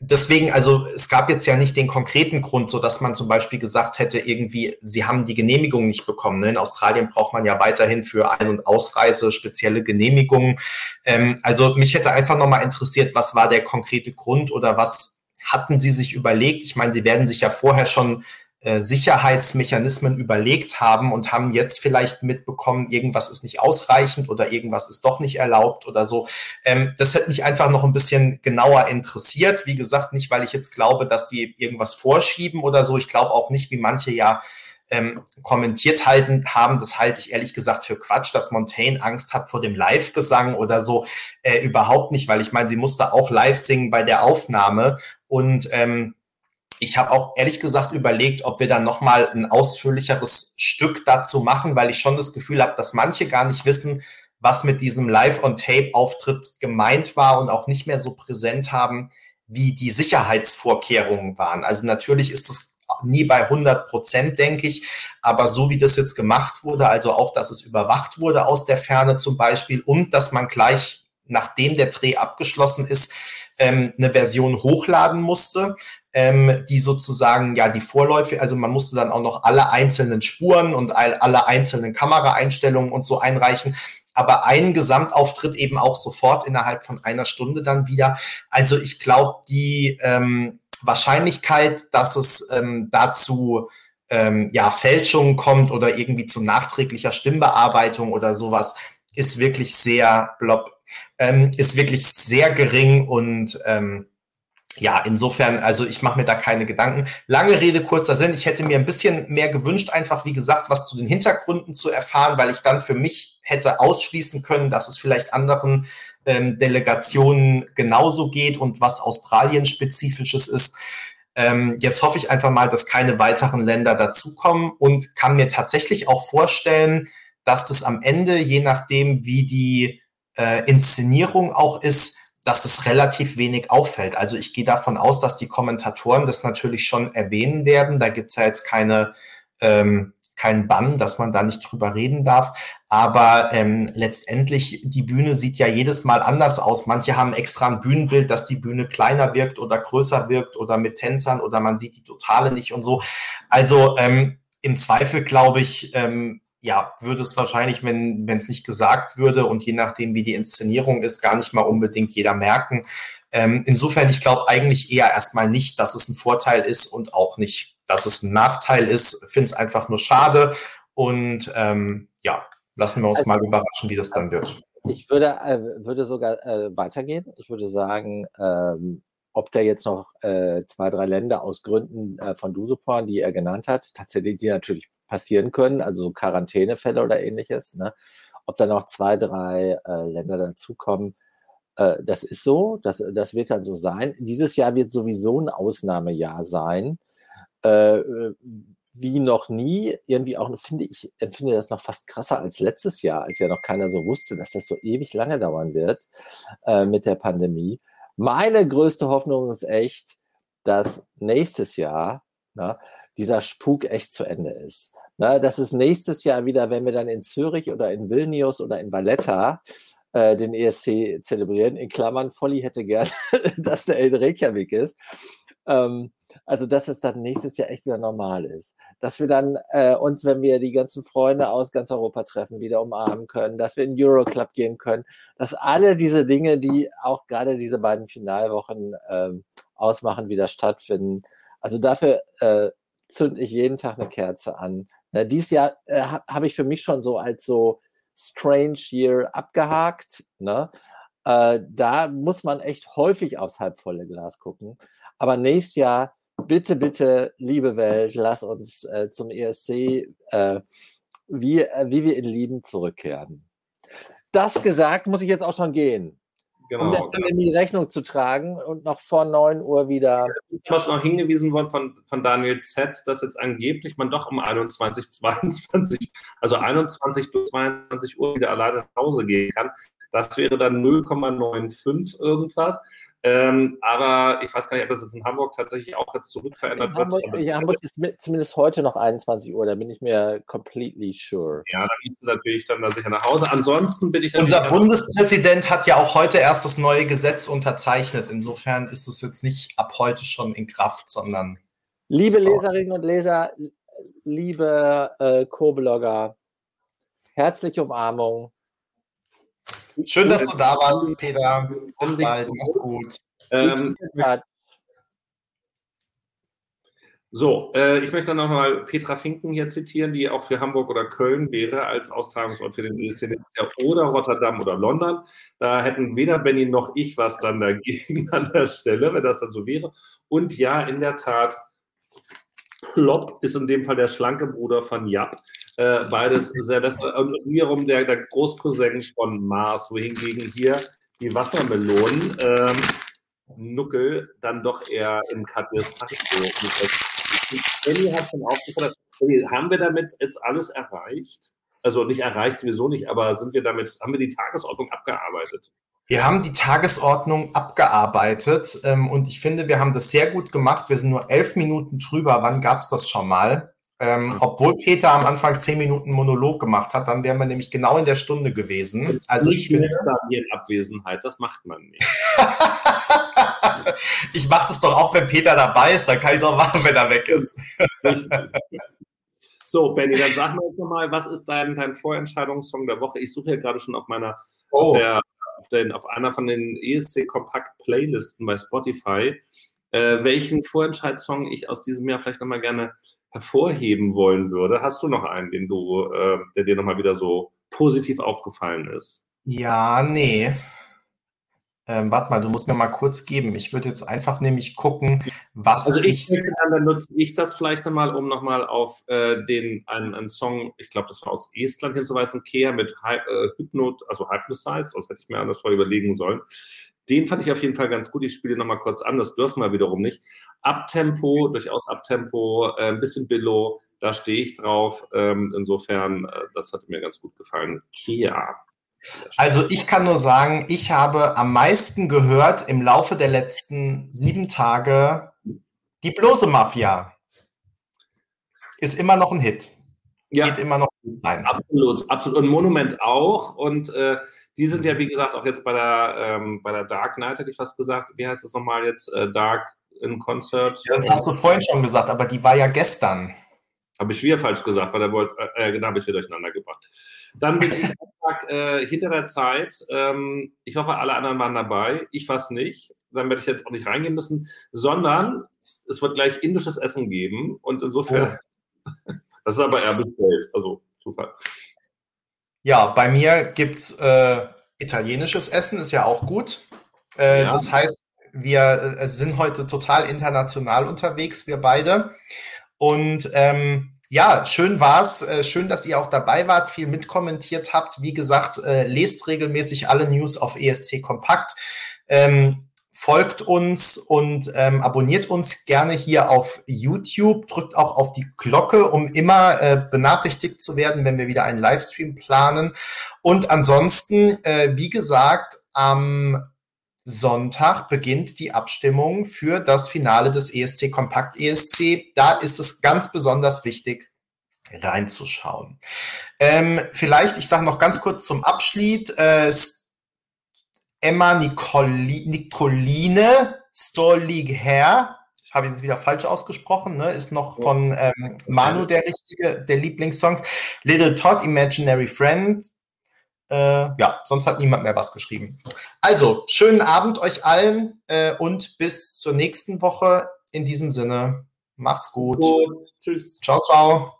deswegen, also es gab jetzt ja nicht den konkreten Grund, so dass man zum Beispiel gesagt hätte, irgendwie, sie haben die Genehmigung nicht bekommen. Ne? In Australien braucht man ja weiterhin für Ein- und Ausreise spezielle Genehmigungen. Also mich hätte einfach nochmal interessiert, was war der konkrete Grund oder was hatten sie sich überlegt? Ich meine, sie werden sich ja vorher schon Sicherheitsmechanismen überlegt haben und haben jetzt vielleicht mitbekommen, irgendwas ist nicht ausreichend oder irgendwas ist doch nicht erlaubt oder so. Das hätte mich einfach noch ein bisschen genauer interessiert. Wie gesagt, nicht, weil ich jetzt glaube, dass die irgendwas vorschieben oder so. Ich glaube auch nicht, wie manche ja kommentiert halten haben. Das halte ich ehrlich gesagt für Quatsch, dass Montaigne Angst hat vor dem Live-Gesang oder so. Überhaupt nicht, weil ich meine, sie musste auch live singen bei der Aufnahme und ich habe auch ehrlich gesagt überlegt, ob wir dann nochmal ein ausführlicheres Stück dazu machen, weil ich schon das Gefühl habe, dass manche gar nicht wissen, was mit diesem Live-on-Tape-Auftritt gemeint war und auch nicht mehr so präsent haben, wie die Sicherheitsvorkehrungen waren. Also natürlich ist es nie bei 100%, denke ich, aber so wie das jetzt gemacht wurde, also auch, dass es überwacht wurde aus der Ferne zum Beispiel und dass man gleich, nachdem der Dreh abgeschlossen ist, eine Version hochladen musste, die sozusagen, ja, die Vorläufe, also man musste dann auch noch alle einzelnen Spuren und alle einzelnen Kameraeinstellungen und so einreichen, aber einen Gesamtauftritt eben auch sofort innerhalb von einer Stunde dann wieder. Also ich glaube, die Wahrscheinlichkeit, dass es dazu ja, Fälschungen kommt oder irgendwie zu nachträglicher Stimmbearbeitung oder sowas, ist wirklich sehr ist wirklich sehr gering und ja, insofern, also ich mache mir da keine Gedanken. Lange Rede, kurzer Sinn. Ich hätte mir ein bisschen mehr gewünscht, einfach wie gesagt, was zu den Hintergründen zu erfahren, weil ich dann für mich hätte ausschließen können, dass es vielleicht anderen Delegationen genauso geht und was Australien-spezifisches ist. Jetzt hoffe ich einfach mal, dass keine weiteren Länder dazukommen und kann mir tatsächlich auch vorstellen, dass das am Ende, je nachdem, wie die Inszenierung auch ist, dass es relativ wenig auffällt. Also ich gehe davon aus, dass die Kommentatoren das natürlich schon erwähnen werden. Da gibt es ja jetzt keinen Bann, dass man da nicht drüber reden darf. Aber letztendlich, die Bühne sieht ja jedes Mal anders aus. Manche haben extra ein Bühnenbild, dass die Bühne kleiner wirkt oder größer wirkt oder mit Tänzern oder man sieht die Totale nicht und so. Also im Zweifel, glaube ich, ja, würde es wahrscheinlich, wenn es nicht gesagt würde und je nachdem, wie die Inszenierung ist, gar nicht mal unbedingt jeder merken. Insofern, ich glaube eigentlich eher erstmal nicht, dass es ein Vorteil ist und auch nicht, dass es ein Nachteil ist. Ich finde es einfach nur schade und ja, lassen wir uns mal überraschen, wie das dann wird. Ich würde sogar weitergehen. Ich würde sagen, ob da jetzt noch 2, 3 Länder aus Gründen von Duseporn, die er genannt hat, tatsächlich die natürlich passieren können, also so Quarantänefälle oder ähnliches, ne? Ob da noch 2, 3 Länder dazukommen, das ist so, das wird dann so sein. Dieses Jahr wird sowieso ein Ausnahmejahr sein, wie noch nie, irgendwie auch, empfinde das noch fast krasser als letztes Jahr, als ja noch keiner so wusste, dass das so ewig lange dauern wird mit der Pandemie. Meine größte Hoffnung ist echt, dass nächstes Jahr, na, dieser Spuk echt zu Ende ist. Na, das ist nächstes Jahr wieder, wenn wir dann in Zürich oder in Vilnius oder in Valletta den ESC zelebrieren, in Klammern, Volli hätte gerne, dass der in Reykjavik ist. Also, dass es dann nächstes Jahr echt wieder normal ist. Dass wir dann uns, wenn wir die ganzen Freunde aus ganz Europa treffen, wieder umarmen können, dass wir in den Euroclub gehen können, dass alle diese Dinge, die auch gerade diese beiden Finalwochen ausmachen, wieder stattfinden. Also dafür zünde ich jeden Tag eine Kerze an. Na, dieses Jahr habe ich für mich schon so als so Strange Year abgehakt. Ne? Da muss man echt häufig aufs halbvolle Glas gucken. Aber nächstes Jahr, bitte, bitte, liebe Welt, lass uns zum ESC, wie wir in Lieben zurückkehren. Das gesagt, muss ich jetzt auch schon gehen. Genau, um dann in die Rechnung zu tragen und noch vor 9 Uhr wieder. Ich war schon auch hingewiesen worden von Daniel Z., dass jetzt angeblich man doch um 21 bis 22 Uhr wieder alleine nach Hause gehen kann. Das wäre dann 0,95 irgendwas. Aber ich weiß gar nicht, ob das jetzt in Hamburg tatsächlich auch jetzt zurückverändert wird. Ja, Hamburg ist zumindest heute noch 21 Uhr, da bin ich mir completely sure. Ja, da geht es natürlich dann da sicher nach Hause. Ansonsten bin ich... Unser Bundespräsident hat ja auch heute erst das neue Gesetz unterzeichnet. Insofern ist es jetzt nicht ab heute schon in Kraft, sondern... Liebe Leserinnen und Leser, liebe Co-Blogger, herzliche Umarmung. Schön, dass du da warst, Peter. Bis bald. Mach's gut. Ich möchte dann nochmal Petra Finken hier zitieren, die auch für Hamburg oder Köln wäre als Austragungsort für den ESC oder Rotterdam oder London. Da hätten weder Benny noch ich was dann dagegen an der Stelle, wenn das dann so wäre. Und ja, in der Tat, Plopp ist in dem Fall der schlanke Bruder von Japp. Beides sehr besser. Und wiederum der Großcousin von Mars, wohingegen hier die Wassermelonen Nuckel dann doch eher in Katjes Tasche. Benni hat schon aufgefordert, haben wir damit jetzt alles erreicht? Also nicht erreicht sowieso nicht, aber haben wir die Tagesordnung abgearbeitet? Wir haben die Tagesordnung abgearbeitet und ich finde, wir haben das sehr gut gemacht. Wir sind nur 11 Minuten drüber. Wann gab es das schon mal? Obwohl Peter am Anfang 10 Minuten Monolog gemacht hat, dann wären wir nämlich genau in der Stunde gewesen. Also nicht Minister hier in Abwesenheit, das macht man nicht. Ich mache das doch auch, wenn Peter dabei ist, dann kann ich es auch machen, wenn er weg ist. So, Benni, dann sag mal jetzt nochmal, was ist dein Vorentscheidungssong der Woche? Ich suche hier gerade schon auf einer von den ESC-Kompakt-Playlisten bei Spotify, welchen Vorentscheidssong ich aus diesem Jahr vielleicht nochmal gerne hervorheben wollen würde. Hast du noch einen, der dir nochmal wieder so positiv aufgefallen ist? Ja, nee. Warte mal, du musst mir mal kurz geben. Ich würde jetzt einfach nämlich gucken, was dann nutze ich das vielleicht nochmal, um nochmal auf einen Song, ich glaube, das war aus Estland hinzuweisen, Kea mit Hypnotized, das hätte ich mir anders vorher überlegen sollen. Den fand ich auf jeden Fall ganz gut. Ich spiele nochmal kurz an, das dürfen wir wiederum nicht. Abtempo, durchaus Abtempo, ein bisschen Billow, da stehe ich drauf. Insofern, das hat mir ganz gut gefallen. Kia. Also ich kann nur sagen, ich habe am meisten gehört im Laufe der letzten 7 Tage die bloße Mafia. Ist immer noch ein Hit. Ja. Geht immer noch rein. Absolut, absolut. Und Monument auch. Und die sind ja, wie gesagt, auch jetzt bei der Dark Knight, hätte ich fast gesagt. Wie heißt das nochmal jetzt? Dark in Concert. Ja, das hast du vorhin schon gesagt, aber die war ja gestern. Habe ich wieder falsch gesagt, weil habe ich wieder durcheinander gebracht. Dann bin ich einfach, hinter der Zeit. Ich hoffe, alle anderen waren dabei. Ich war es nicht. Dann werde ich jetzt auch nicht reingehen müssen, sondern es wird gleich indisches Essen geben. Und insofern, das ist aber eher bestellt. Also Zufall. Ja, bei mir gibt es italienisches Essen, ist ja auch gut. Ja. Das heißt, wir sind heute total international unterwegs, wir beide. Und schön war's. Schön, dass ihr auch dabei wart, viel mitkommentiert habt. Wie gesagt, lest regelmäßig alle News auf ESC Kompakt. Folgt uns und abonniert uns gerne hier auf YouTube. Drückt auch auf die Glocke, um immer benachrichtigt zu werden, wenn wir wieder einen Livestream planen. Und ansonsten, wie gesagt, am Sonntag beginnt die Abstimmung für das Finale des ESC Kompakt ESC. Da ist es ganz besonders wichtig, reinzuschauen. Vielleicht, ich sage noch ganz kurz zum Abschied, Emma Nicoline Stolligher, ich habe jetzt wieder falsch ausgesprochen, ne? Ist noch von Manu der Lieblingssongs, Little Todd, Imaginary Friend, sonst hat niemand mehr was geschrieben. Also, schönen Abend euch allen und bis zur nächsten Woche. In diesem Sinne, Macht's gut. Tschüss. Ciao, ciao.